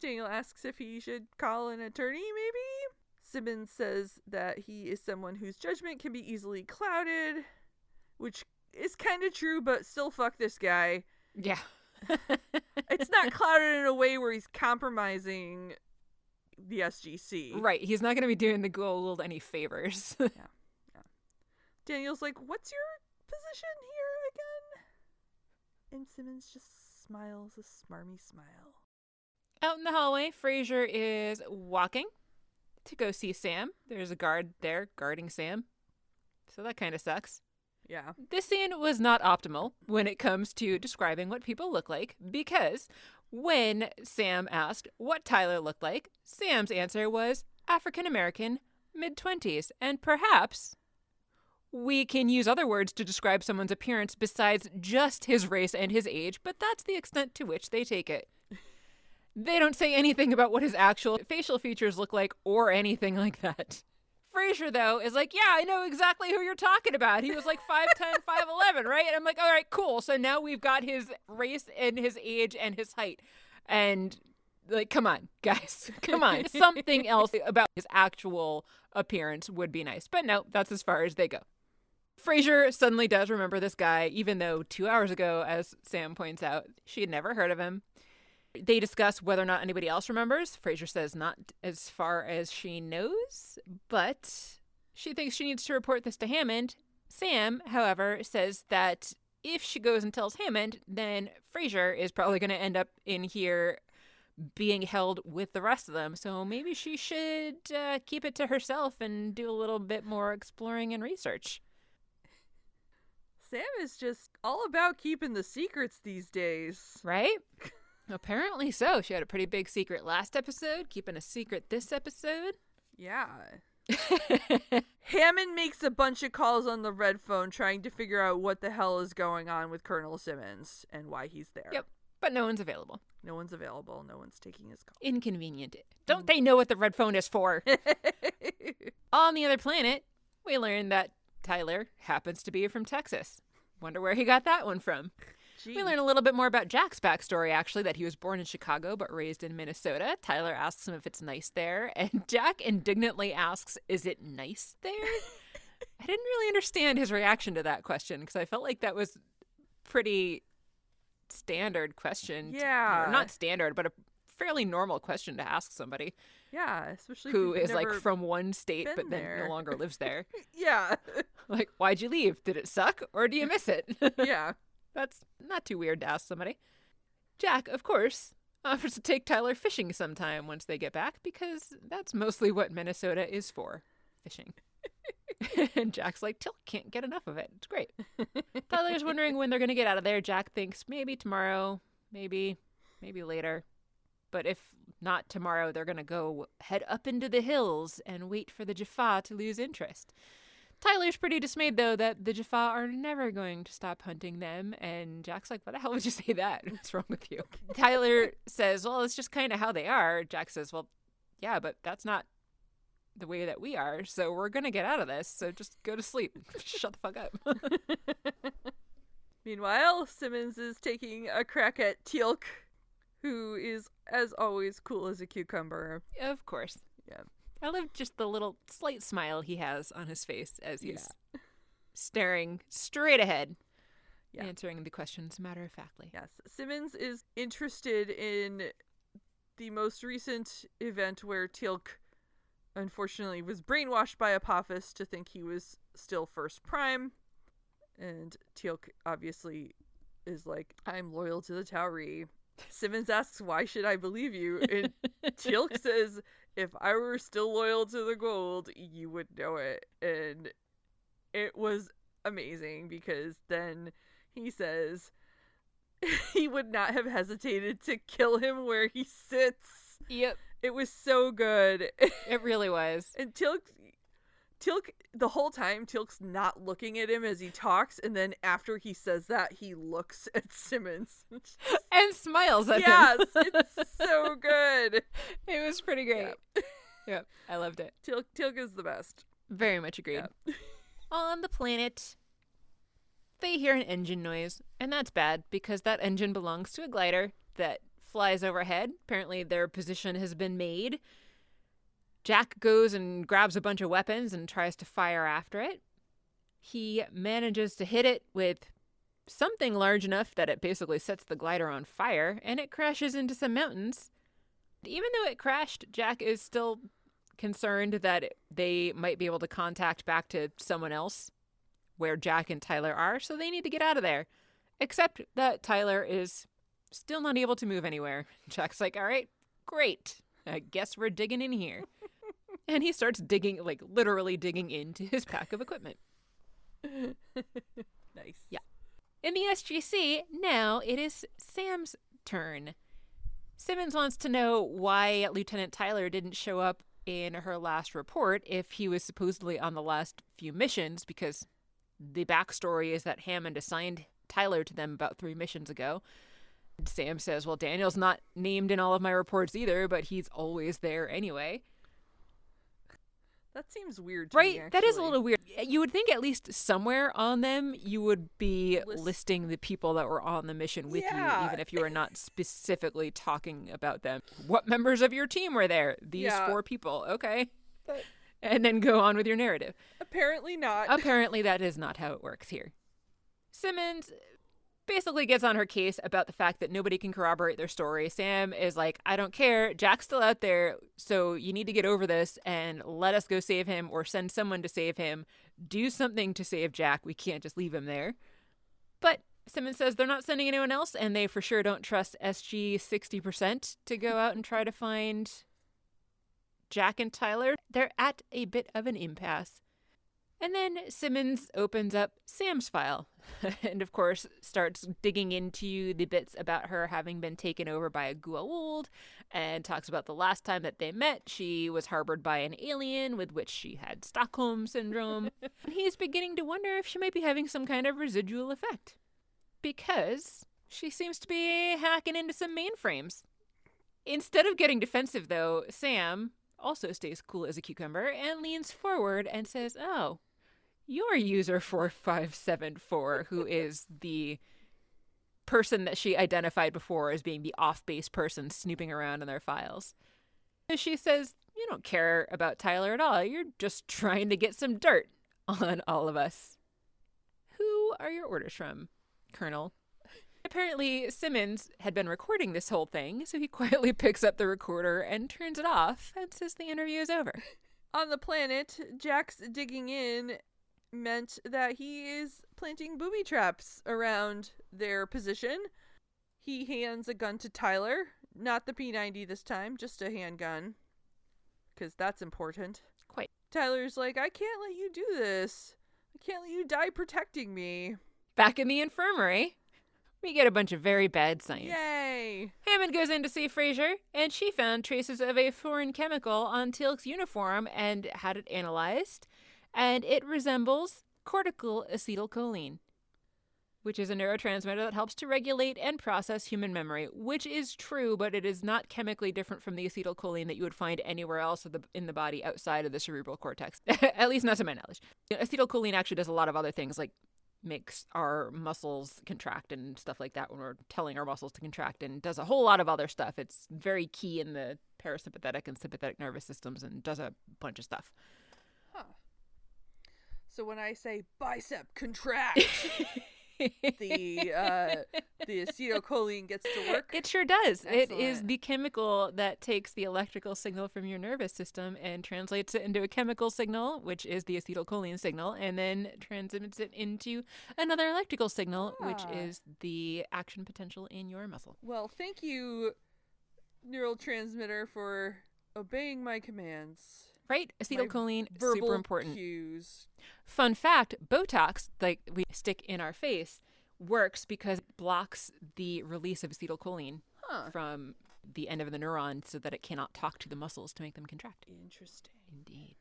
Daniel asks if he should call an attorney, maybe? Simmons says that he is someone whose judgment can be easily clouded, which is kind of true, but still fuck this guy. Yeah. It's not clouded in a way where he's compromising the S G C. Right. He's not going to be doing the Goa'uld any favors. Yeah. Daniel's like, what's your position here again? And Simmons just smiles a smarmy smile. Out in the hallway, Fraiser is walking to go see Sam. There's a guard there guarding Sam. So that kind of sucks. Yeah. This scene was not optimal when it comes to describing what people look like, because when Sam asked what Tyler looked like, Sam's answer was African-American, mid-twenties, and perhaps we can use other words to describe someone's appearance besides just his race and his age, but that's the extent to which they take it. They don't say anything about what his actual facial features look like or anything like that. Fraiser, though, is like, yeah, I know exactly who you're talking about. He was like five ten, five eleven, right? And I'm like, all right, cool. So now we've got his race and his age and his height. And Like, come on, guys. Come on. Something else about his actual appearance would be nice. But no, that's as far as they go. Fraiser suddenly does remember this guy, even though two hours ago, as Sam points out, she had never heard of him. They discuss whether or not anybody else remembers. Fraiser says not as far as she knows, but she thinks she needs to report this to Hammond. Sam, however, says that if she goes and tells Hammond, then Fraiser is probably going to end up in here being held with the rest of them. So maybe she should uh, keep it to herself and do a little bit more exploring and research. Sam is just all about keeping the secrets these days. Right? Apparently so. She had a pretty big secret last episode, keeping a secret this episode. Yeah. Hammond makes a bunch of calls on the red phone trying to figure out what the hell is going on with Colonel Simmons and why he's there. Yep. But no one's available. No one's available. No one's taking his call. Inconvenient. Don't they know what the red phone is for? On the other planet, we learn that Tyler happens to be from Texas. Wonder where he got that one from. Jeez. We learn a little bit more about Jack's backstory, actually, that he was born in Chicago but raised in Minnesota. Tyler asks him if it's nice there, and Jack indignantly asks, is it nice there? I didn't really understand his reaction to that question because I felt like that was pretty standard question. Yeah. To, or not standard, but a fairly normal question to ask somebody. Yeah, especially who is like from one state but then no longer lives there. Yeah. Like, why'd you leave? Did it suck or do you miss it? Yeah. That's not too weird to ask somebody. Jack, of course, offers to take Tyler fishing sometime once they get back because that's mostly what Minnesota is for, fishing. And Jack's like, Teal'c can't get enough of it. It's great. Tyler's wondering when they're going to get out of there. Jack thinks maybe tomorrow, maybe, maybe later. But if not tomorrow, they're going to go head up into the hills and wait for the Jaffa to lose interest. Tyler's pretty dismayed, though, that the Jaffa are never going to stop hunting them. And Jack's like, what the hell would you say that? What's wrong with you? Tyler says, well, it's just kind of how they are. Jack says, well, yeah, but that's not the way that we are. So we're going to get out of this. So just go to sleep. Shut the fuck up. Meanwhile, Simmons is taking a crack at Teal'c, who is, as always, cool as a cucumber. Of course. Yeah. I love just the little slight smile he has on his face as he's yeah. staring straight ahead, yeah. answering the questions matter-of-factly. Yes. Simmons is interested in the most recent event where Teal'c, unfortunately, was brainwashed by Apophis to think he was still First Prime. And Teal'c, obviously, is like, I'm loyal to the Tauri. Simmons asks, why should I believe you? And Teal'c says, if I were still loyal to the Goa'uld, you would know it. And it was amazing because then he says he would not have hesitated to kill him where he sits. Yep. It was so good. It really was. And Teal'c, Teal'c, the whole time, Teal'c's not looking at him as he talks, and then after he says that, he looks at Simmons. And smiles at yes, him. Yes, it's so good. It was pretty great. Yep, yep, I loved it. Teal'c, Teal'c is the best. Very much agreed. Yep. On the planet, they hear an engine noise, and that's bad because that engine belongs to a glider that flies overhead. Apparently their position has been made. Jack goes and grabs a bunch of weapons and tries to fire after it. He manages to hit it with something large enough that it basically sets the glider on fire, and it crashes into some mountains. Even though it crashed, Jack is still concerned that they might be able to contact back to someone else where Jack and Tyler are, so they need to get out of there. Except that Tyler is still not able to move anywhere. Jack's like, all right, great. I guess we're digging in here. And he starts digging, like literally digging into his pack of equipment. Nice. Yeah. In the S G C, now it is Sam's turn. Simmons wants to know why Lieutenant Tyler didn't show up in her last report if he was supposedly on the last few missions, because the backstory is that Hammond assigned Tyler to them about three missions ago. Sam says, well, Daniel's not named in all of my reports either, but he's always there anyway. That seems weird to right? me, actually. That is a little weird. You would think at least somewhere on them you would be List- listing the people that were on the mission with yeah. you, even if you were not specifically talking about them. What members of your team were there? These yeah. four people. Okay. But- and then go on with your narrative. Apparently not. Apparently that is not how it works here. Simmons basically gets on her case about the fact that nobody can corroborate their story. Sam is like, I don't care. Jack's still out there, so you need to get over this and let us go save him or send someone to save him. Do something to save Jack. We can't just leave him there. But Simmons says they're not sending anyone else, and they for sure don't trust S G sixty percent to go out and try to find Jack and Tyler. They're at a bit of an impasse. And then Simmons opens up Sam's file and, of course, starts digging into the bits about her having been taken over by a Goa'uld and talks about the last time that they met. She was harbored by an alien with which she had Stockholm Syndrome. And he's beginning to wonder if she might be having some kind of residual effect because she seems to be hacking into some mainframes. Instead of getting defensive, though, Sam also stays cool as a cucumber and leans forward and says, oh, your user four five seven four, who is the person that she identified before as being the off-base person snooping around in their files. And she says, you don't care about Tyler at all. You're just trying to get some dirt on all of us. Who are your orders from, Colonel? Apparently, Simmons had been recording this whole thing, so he quietly picks up the recorder and turns it off and says the interview is over. On the planet, Jack's digging in meant that he is planting booby traps around their position. He hands a gun to Tyler, not the P ninety this time, just a handgun, because that's important. Quite. Tyler's like, I can't let you do this. I can't let you die protecting me. Back in the infirmary, we get a bunch of very bad science. Yay! Hammond goes in to see Fraiser, and she found traces of a foreign chemical on Teal'c's uniform and had it analyzed, and it resembles cortical acetylcholine, which is a neurotransmitter that helps to regulate and process human memory, which is true, but it is not chemically different from the acetylcholine that you would find anywhere else in the body outside of the cerebral cortex, at least not to my knowledge. Acetylcholine actually does a lot of other things, like makes our muscles contract and stuff like that when we're telling our muscles to contract, and does a whole lot of other stuff. It's very key in the parasympathetic and sympathetic nervous systems and does a bunch of stuff. Huh. So when I say bicep contract, the uh, the acetylcholine gets to work? It sure does. Excellent. It is the chemical that takes the electrical signal from your nervous system and translates it into a chemical signal, which is the acetylcholine signal, and then transmits it into another electrical signal, ah. which is the action potential in your muscle. Well, thank you, neurotransmitter, for obeying my commands. Right? Acetylcholine, super important. Cues. Fun fact, Botox, like we stick in our face, works because it blocks the release of acetylcholine huh. from the end of the neuron so that it cannot talk to the muscles to make them contract. Interesting. Indeed.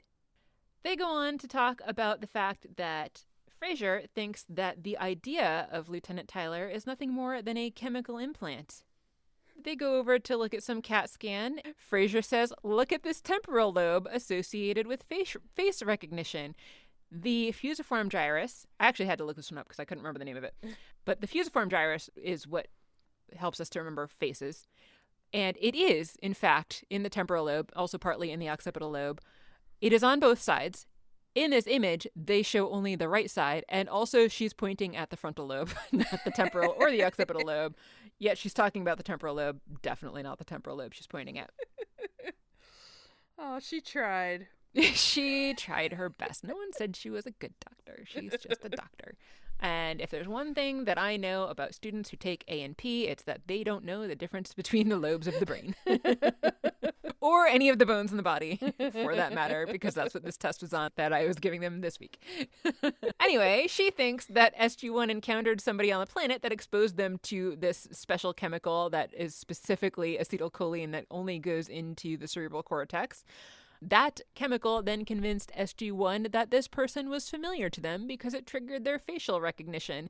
They go on to talk about the fact that Fraiser thinks that the idea of Lieutenant Tyler is nothing more than a chemical implant. They go over to look at some CAT scan. Fraiser says, look at this temporal lobe associated with face, face recognition. The fusiform gyrus, I actually had to look this one up because I couldn't remember the name of it, but the fusiform gyrus is what helps us to remember faces. And it is, in fact, in the temporal lobe, also partly in the occipital lobe. It is on both sides. In this image, they show only the right side, and also she's pointing at the frontal lobe, not the temporal or the occipital lobe, yet she's talking about the temporal lobe, definitely not the temporal lobe she's pointing at. Oh, she tried. She tried her best. No one said she was a good doctor. She's just a doctor. And if there's one thing that I know about students who take A and P, it's that they don't know the difference between the lobes of the brain. Or any of the bones in the body, for that matter, because that's what this test was on that I was giving them this week. Anyway, she thinks that S G one encountered somebody on the planet that exposed them to this special chemical that is specifically acetylcholine that only goes into the cerebral cortex. That chemical then convinced S G one that this person was familiar to them because it triggered their facial recognition.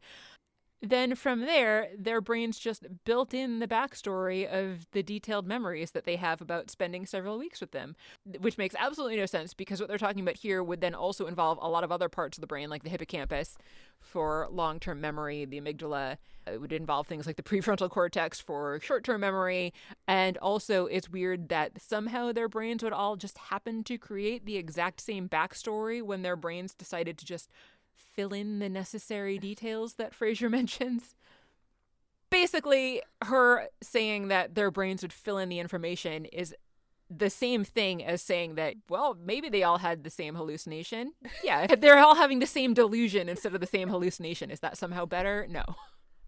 then from there, their brains just built in the backstory of the detailed memories that they have about spending several weeks with them, which makes absolutely no sense because what they're talking about here would then also involve a lot of other parts of the brain, like the hippocampus for long-term memory, the amygdala. It would involve things like the prefrontal cortex for short-term memory. And also, it's weird that somehow their brains would all just happen to create the exact same backstory when their brains decided to just fill in the necessary details that Fraiser mentions. Basically, her saying that their brains would fill in the information is the same thing as saying that, well, maybe they all had the same hallucination. Yeah, if they're all having the same delusion instead of the same hallucination. Is that somehow better? No.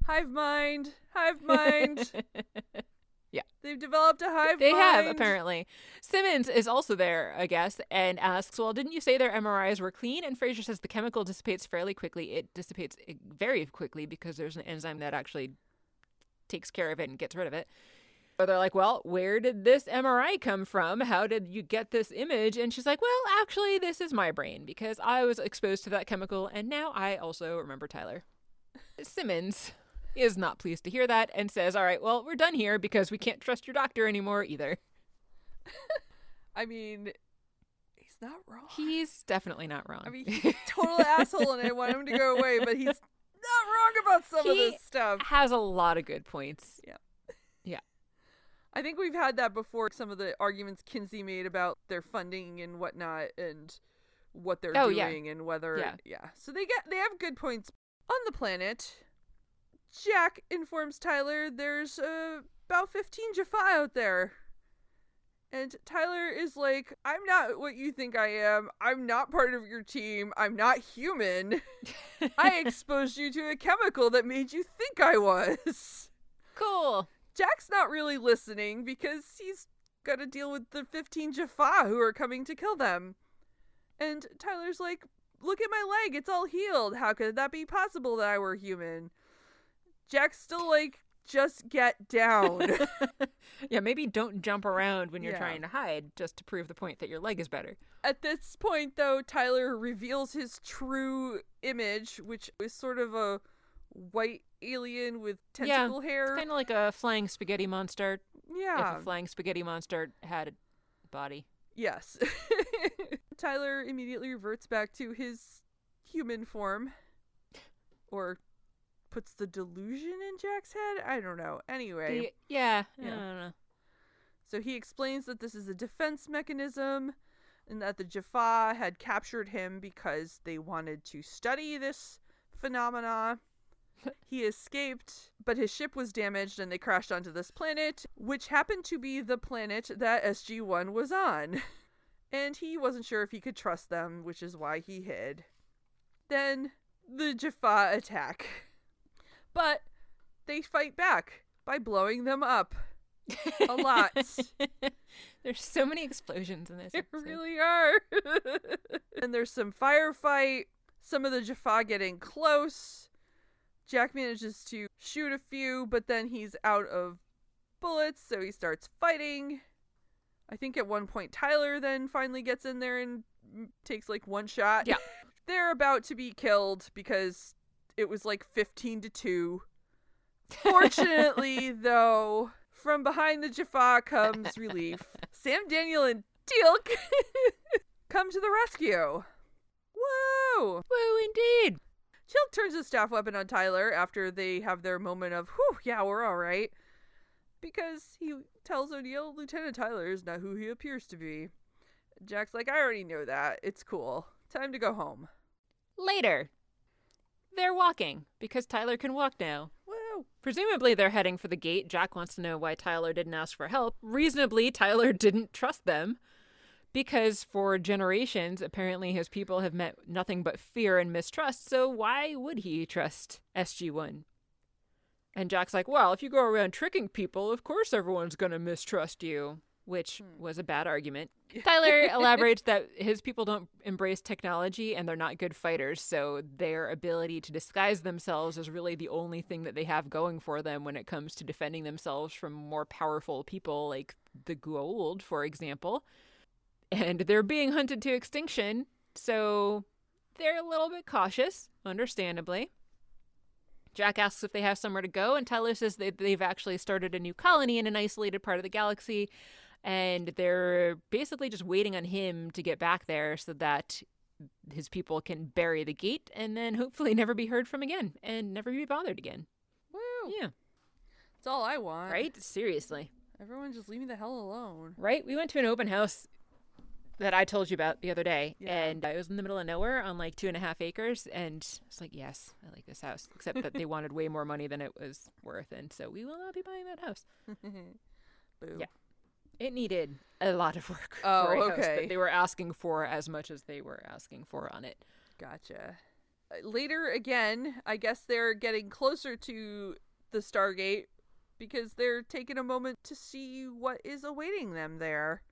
Hive mind. Hive mind. Yeah. They've developed a hive they mind. They have, apparently. Simmons is also there, I guess, and asks, well, didn't you say their M R Is were clean? And Fraiser says the chemical dissipates fairly quickly. It dissipates very quickly because there's an enzyme that actually takes care of it and gets rid of it. So they're like, well, where did this M R I come from? How did you get this image? And she's like, well, actually, this is my brain because I was exposed to that chemical, and now I also remember Tyler. Simmons is not pleased to hear that and says, all right, well, we're done here because we can't trust your doctor anymore either. I mean, he's not wrong. He's definitely not wrong. I mean, he's a total asshole and I want him to go away, but he's not wrong about some he of this stuff. He has a lot of good points. Yeah. Yeah. I think we've had that before, some of the arguments Kinsey made about their funding and whatnot and what they're oh, doing yeah. and whether, yeah. yeah. So they get, they have good points. On the planet, Jack informs Tyler there's uh, about fifteen Jaffa out there. And Tyler is like, I'm not what you think I am. I'm not part of your team. I'm not human. I exposed you to a chemical that made you think I was. Cool. Jack's not really listening because he's got to deal with the fifteen Jaffa who are coming to kill them. And Tyler's like, look at my leg. It's all healed. How could that be possible that I were human? Jack's still like, just get down. Yeah, maybe don't jump around when you're yeah. trying to hide just to prove the point that your leg is better. At this point, though, Tyler reveals his true image, which is sort of a white alien with tentacle yeah, hair. It's kind of like a flying spaghetti monster. Yeah. If a flying spaghetti monster had a body. Yes. Tyler immediately reverts back to his human form. Or puts the delusion in Jack's head? I don't know. Anyway. The, yeah. yeah. I don't know. So he explains that this is a defense mechanism and that the Jaffa had captured him because they wanted to study this phenomena. He escaped, but his ship was damaged and they crashed onto this planet, which happened to be the planet that S G one was on. And he wasn't sure if he could trust them, which is why he hid. Then the Jaffa attack. But they fight back by blowing them up a lot. There's so many explosions in this episode. There really are. And there's some firefight. Some of the Jaffa getting close. Jack manages to shoot a few, but then he's out of bullets, so he starts fighting. I think at one point Tyler then finally gets in there and takes like one shot. Yeah. They're about to be killed because it was like fifteen to two. Fortunately, though, from behind the Jaffa comes relief. Sam, Daniel, and Teal'c come to the rescue. Whoa! Whoa, indeed. Teal'c turns his staff weapon on Tyler after they have their moment of, whew, yeah, we're all right. Because he tells O'Neill, Lieutenant Tyler is not who he appears to be. Jack's like, I already know that. It's cool. Time to go home. Later. They're walking, because Tyler can walk now. Woo! Presumably they're heading for the gate. Jack wants to know why Tyler didn't ask for help. Reasonably, Tyler didn't trust them, because for generations, apparently his people have met nothing but fear and mistrust, so why would he trust S G one? And Jack's like, well, if you go around tricking people, of course everyone's going to mistrust you, which was a bad argument. Tyler elaborates that his people don't embrace technology and they're not good fighters, so their ability to disguise themselves is really the only thing that they have going for them when it comes to defending themselves from more powerful people like the Goa'uld, for example. And they're being hunted to extinction, so they're a little bit cautious, understandably. Jack asks if they have somewhere to go, and Tyler says that they've actually started a new colony in an isolated part of the galaxy, and they're basically just waiting on him to get back there so that his people can bury the gate and then hopefully never be heard from again and never be bothered again. Woo! Yeah. That's all I want. Right? Seriously. Everyone just leave me the hell alone. Right? We went to an open house that I told you about the other day, yeah. and I was in the middle of nowhere on like two and a half acres, and I was like, yes, I like this house, except that they wanted way more money than it was worth, and so we will not be buying that house. Boo. Yeah. It needed a lot of work oh, for a okay. house that they were asking for as much as they were asking for on it. Gotcha. Later, again, I guess they're getting closer to the Stargate because they're taking a moment to see what is awaiting them there.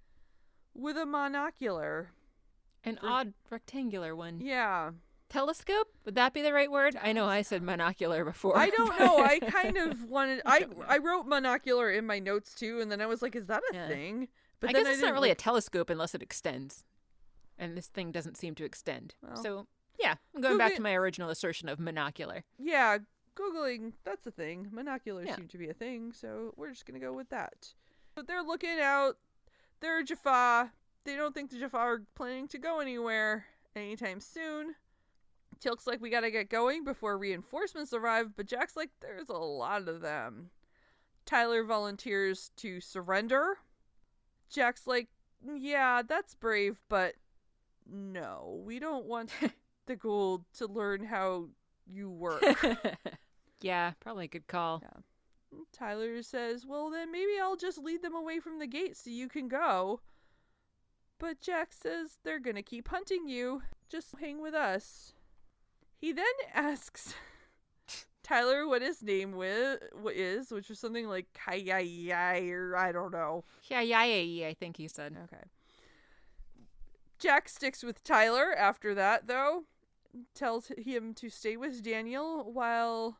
With a monocular. An Re- odd rectangular one. Yeah. Telescope? Would that be the right word? I know I said monocular before. I don't but... know. I kind of wanted... I I wrote monocular in my notes, too, and then I was like, is that a yeah. thing? But I then guess I it's not really like... a telescope unless it extends. And this thing doesn't seem to extend. Well, so, yeah. I'm going Googling... back to my original assertion of monocular. Yeah. Googling, that's a thing. Monoculars yeah. seem to be a thing, so we're just going to go with that. But they're looking out. They're Jaffa. They don't think the Jaffa are planning to go anywhere anytime soon. Teal'c's like, we gotta get going before reinforcements arrive, but Jack's like, there's a lot of them. Tyler volunteers to surrender. Jack's like, yeah, that's brave, but no, we don't want the Goa'uld to learn how you work. Yeah, probably a good call. Yeah. Tyler says, well, then maybe I'll just lead them away from the gate so you can go. But Jack says, they're going to keep hunting you. Just hang with us. He then asks Tyler what his name with, what is, which was something like Kayayay or I don't know. Kayayay, I think he said. Okay. Jack sticks with Tyler after that, though. Tells him to stay with Daniel while...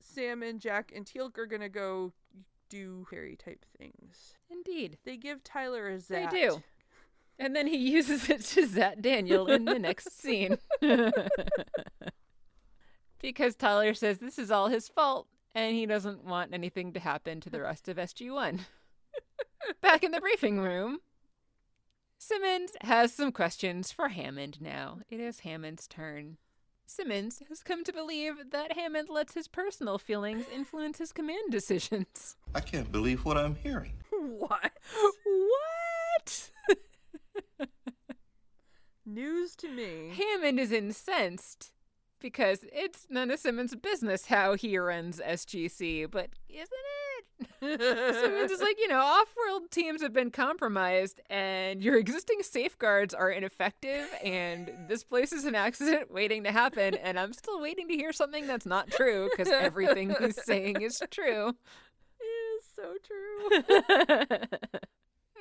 Sam and Jack and Teal'c are going to go do fairy type things. Indeed. They give Tyler a Zat. They do. And then he uses it to Zat Daniel in the next scene. Because Tyler says this is all his fault and he doesn't want anything to happen to the rest of S G one. Back in the briefing room, Simmons has some questions for Hammond now. It is Hammond's turn. Simmons has come to believe that Hammond lets his personal feelings influence his command decisions. I can't believe what I'm hearing. What? What? News to me. Hammond is incensed because it's none of Simmons' business how he runs S G C, but isn't it? Simmons is like, you know, off-world teams have been compromised and your existing safeguards are ineffective and this place is an accident waiting to happen and I'm still waiting to hear something that's not true because everything he's saying is true. It is so true.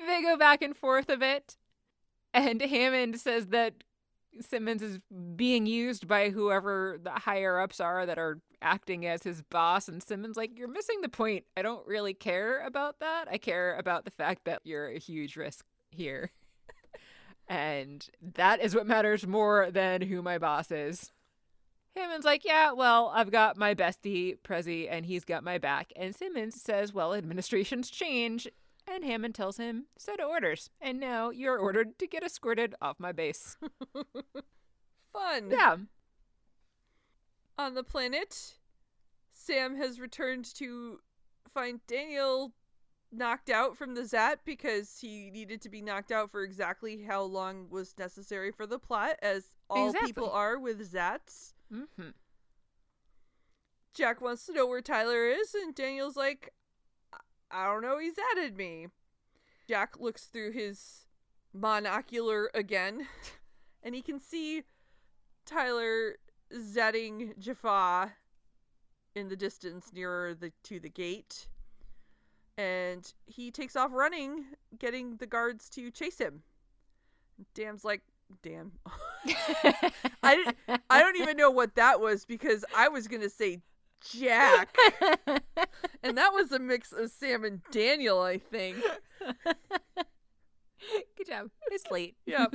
They go back and forth a bit and Hammond says that Simmons is being used by whoever the higher-ups are that are acting as his boss, and Simmons like, you're missing the point. I don't really care about that. I care about the fact that you're a huge risk here. And that is what matters more than who my boss is. Hammond's like, yeah, well, I've got my bestie, Prezi, and he's got my back. And Simmons says, well, administrations change. And Hammond tells him, so to orders. And now you're ordered to get escorted off my base. Fun. Yeah. On the planet, Sam has returned to find Daniel knocked out from the Zat because he needed to be knocked out for exactly how long was necessary for the plot, as all exactly. people are with Zats. Mm-hmm. Jack wants to know where Tyler is, and Daniel's like, I don't know, he's added me. Jack looks through his monocular again, and he can see Tyler zatting Jaffa in the distance nearer the, to the gate. And he takes off running, getting the guards to chase him. Dam's like, damn. I, didn't, I don't even know what that was because I was going to say Jack. And that was a mix of Sam and Daniel, I think. Good job. It's late. Yep.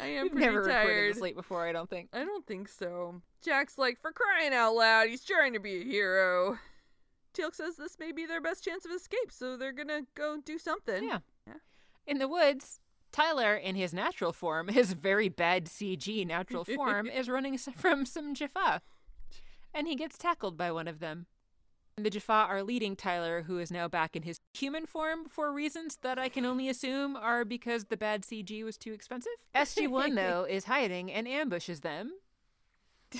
I am We've pretty never tired. Recorded this late before, I don't think. I don't think so. Jack's like, for crying out loud, he's trying to be a hero. Teal'c says this may be their best chance of escape, so they're gonna go do something. Yeah. yeah. In the woods, Tyler, in his natural form, his very bad C G natural form, is running from some Jaffa. And he gets tackled by one of them. The Jaffa are leading Tyler, who is now back in his human form for reasons that I can only assume are because the bad C G was too expensive. S G one, though, is hiding and ambushes them.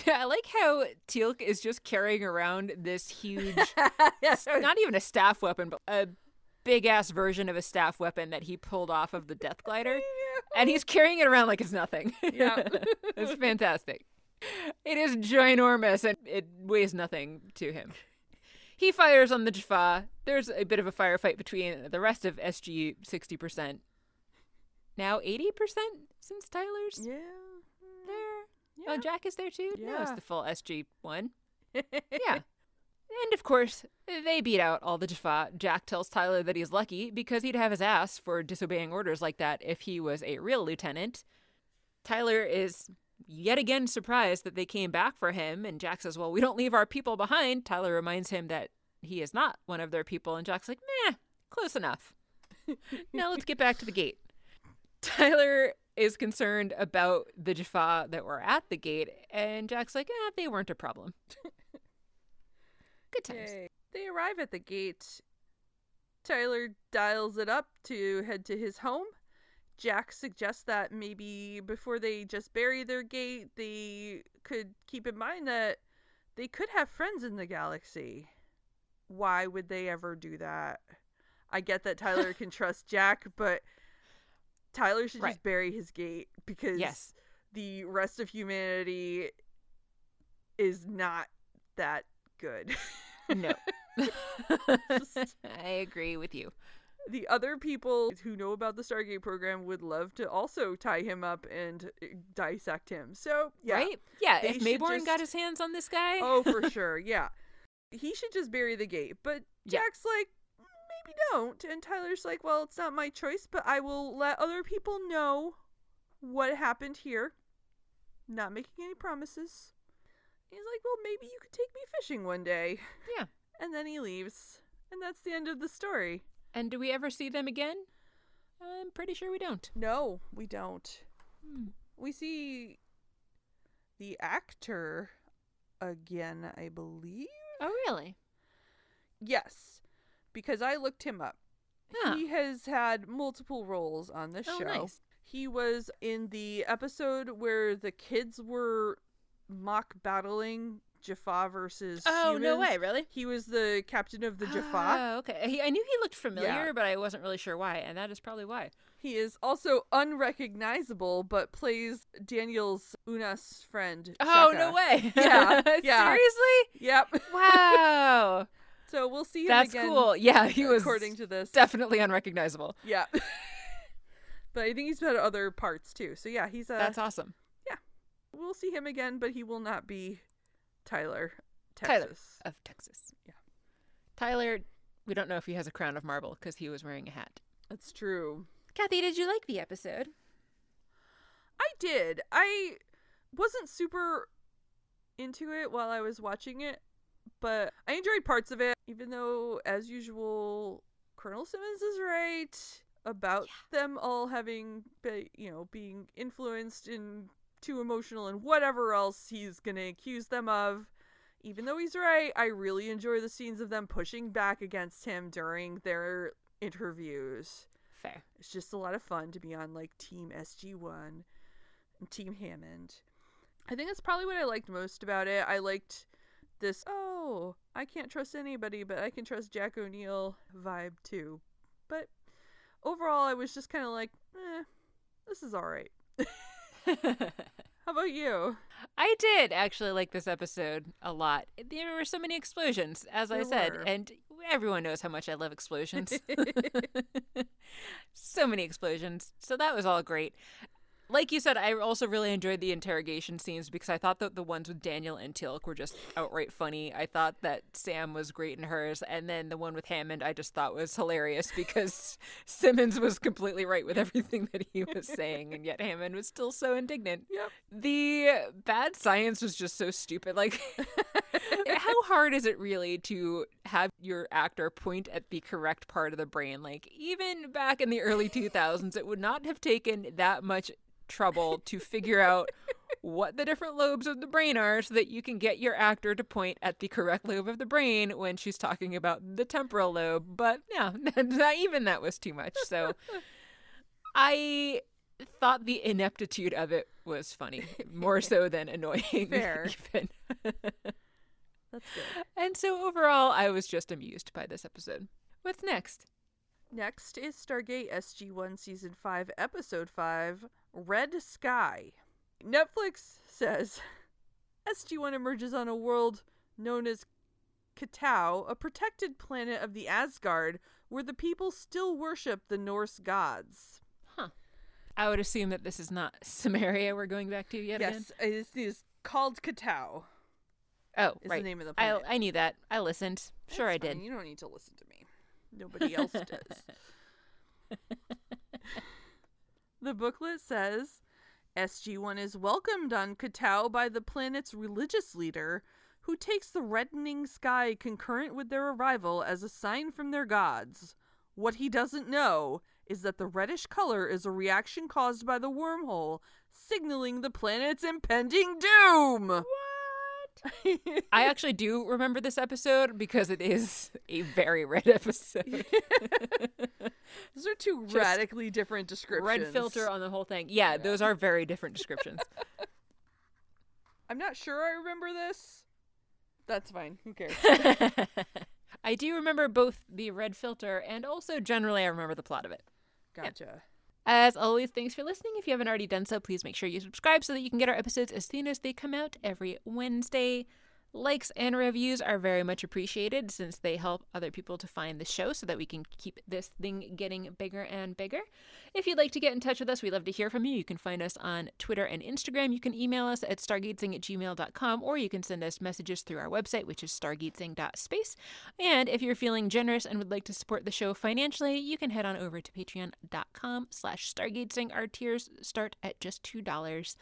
I like how Teal'c is just carrying around this huge, not even a staff weapon, but a big-ass version of a staff weapon that he pulled off of the Death Glider. Yeah. And he's carrying it around like it's nothing. Yeah. It's fantastic. It is ginormous, and it weighs nothing to him. He fires on the Jaffa. There's a bit of a firefight between the rest of S G sixty percent. Now eighty percent since Tyler's yeah. there. Yeah. Oh, Jack is there too? Yeah. No, it's the full S G one. Yeah. And of course, they beat out all the Jaffa. Jack tells Tyler that he's lucky because he'd have his ass for disobeying orders like that if he was a real lieutenant. Tyler is yet again surprised that they came back for him, and Jack says, well, we don't leave our people behind. Tyler reminds him that he is not one of their people, and Jack's like, meh, close enough. Now let's get back to the gate. Tyler is concerned about the Jaffa that were at the gate, and Jack's like, eh, they weren't a problem. Good times. Yay. They arrive at the gate. Tyler dials it up to head to his home. Jack suggests that maybe before they just bury their gate, they could keep in mind that they could have friends in the galaxy. Why would they ever do that? I get that Tyler can trust Jack, but Tyler should right. just bury his gate because yes. the rest of humanity is not that good. No. just... I agree with you. The other people who know about the Stargate program would love to also tie him up and dissect him. So, yeah. Right? Yeah, if Maybourne just... got his hands on this guy. Oh, for sure, yeah. He should just bury the gate. But Jack's yeah. like, maybe don't. And Tyler's like, well, it's not my choice, but I will let other people know what happened here. Not making any promises. He's like, well, maybe you could take me fishing one day. Yeah. And then he leaves. And that's the end of the story. And do we ever see them again? I'm pretty sure we don't. No, we don't. Hmm. We see the actor again, I believe. Oh, really? Yes, because I looked him up. Huh. He has had multiple roles on this oh, show. Nice. He was in the episode where the kids were mock battling Jaffa versus oh humans. No way, really? He was the captain of the Jaffa. Oh, okay. He, I knew he looked familiar, yeah. but I wasn't really sure why, and that is probably why. He is also unrecognizable, but plays Daniel's Una's friend. Oh, Shaka. No way! Yeah, yeah. Seriously? Yep. Wow. So we'll see him That's again. That's cool. Yeah, he was according to this definitely unrecognizable. Yeah. But I think he's had other parts too. So yeah, he's a. That's awesome. Yeah, we'll see him again, but he will not be Tyler, Texas. Tyler of Texas. Yeah. Tyler, we don't know if he has a crown of marble because he was wearing a hat. That's true. Kathy, did you like the episode? I did. I wasn't super into it while I was watching it, but I enjoyed parts of it, even though, as usual, Colonel Simmons is right about yeah. them all having, be, you know, being influenced in too emotional and whatever else he's gonna accuse them of. Even though he's right, I really enjoy the scenes of them pushing back against him during their interviews. Fair. It's just a lot of fun to be on like Team S G one and Team Hammond. I think that's probably what I liked most about it. I liked this, oh, I can't trust anybody, but I can trust Jack O'Neill vibe too. But overall, I was just kind of like, eh, this is all right. How about you? I did actually like this episode a lot. There were so many explosions, as there I said, were. And everyone knows how much I love explosions. So many explosions. So that was all great. like you said, I also really enjoyed the interrogation scenes because I thought that the ones with Daniel and Teal'c were just outright funny. I thought that Sam was great in hers, and then the one with Hammond I just thought was hilarious because Simmons was completely right with everything that he was saying, and yet Hammond was still so indignant. Yep. The bad science was just so stupid. Like, how hard is it really to have your actor point at the correct part of the brain? Like, even back in the early two thousands, it would not have taken that much trouble to figure out what the different lobes of the brain are so that you can get your actor to point at the correct lobe of the brain when she's talking about the temporal lobe. But yeah, not even that was too much. So I thought the ineptitude of it was funny, more so than annoying. Fair. Even. That's good. And so overall, I was just amused by this episode. What's next? Next is Stargate S G one Season five, Episode five, Red Sky. Netflix says, S G one emerges on a world known as Katau, a protected planet of the Asgard, where the people still worship the Norse gods. Huh. I would assume that this is not Samaria we're going back to yet yes, again? Yes, it is called Katau. Oh, is right. Is the name of the planet. I, I knew that. I listened. That's sure I fine. Did. You don't need to listen to me. Nobody else does. The booklet says, S G one is welcomed on Katau by the planet's religious leader, who takes the reddening sky concurrent with their arrival as a sign from their gods. What he doesn't know is that the reddish color is a reaction caused by the wormhole, signaling the planet's impending doom! What? I actually do remember this episode because it is a very red episode. Those are two Just radically different descriptions. Red filter on the whole thing. Yeah, yeah. Those are very different descriptions. I'm not sure I remember this. That's fine. Who cares? I do remember both the red filter and also generally I remember the plot of it. Gotcha. Yeah. As always, thanks for listening. If you haven't already done so, please make sure you subscribe so that you can get our episodes as soon as they come out every Wednesday. Likes and reviews are very much appreciated since they help other people to find the show so that we can keep this thing getting bigger and bigger. If you'd like to get in touch with us, we'd love to hear from you. You can find us on Twitter and Instagram. You can email us at stargatezing at gmail dot com, or you can send us messages through our website, which is stargatezing dot space. And if you're feeling generous and would like to support the show financially, you can head on over to patreon dot com slash stargatezing. Our tiers start at just two dollars.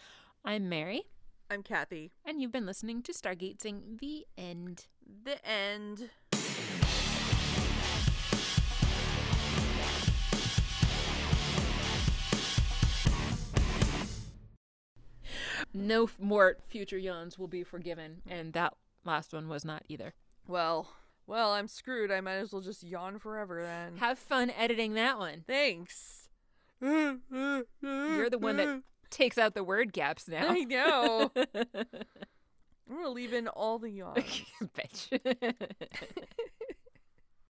I'm Mary. I'm Kathy. And you've been listening to Stargate Sing The End. The End. No f- more future yawns will be forgiven, and that last one was not either. Well, well, I'm screwed. I might as well just yawn forever then. Have fun editing that one. Thanks. You're the one that takes out the word gaps now. I know. I'm going to leave in all the yawns. Bitch.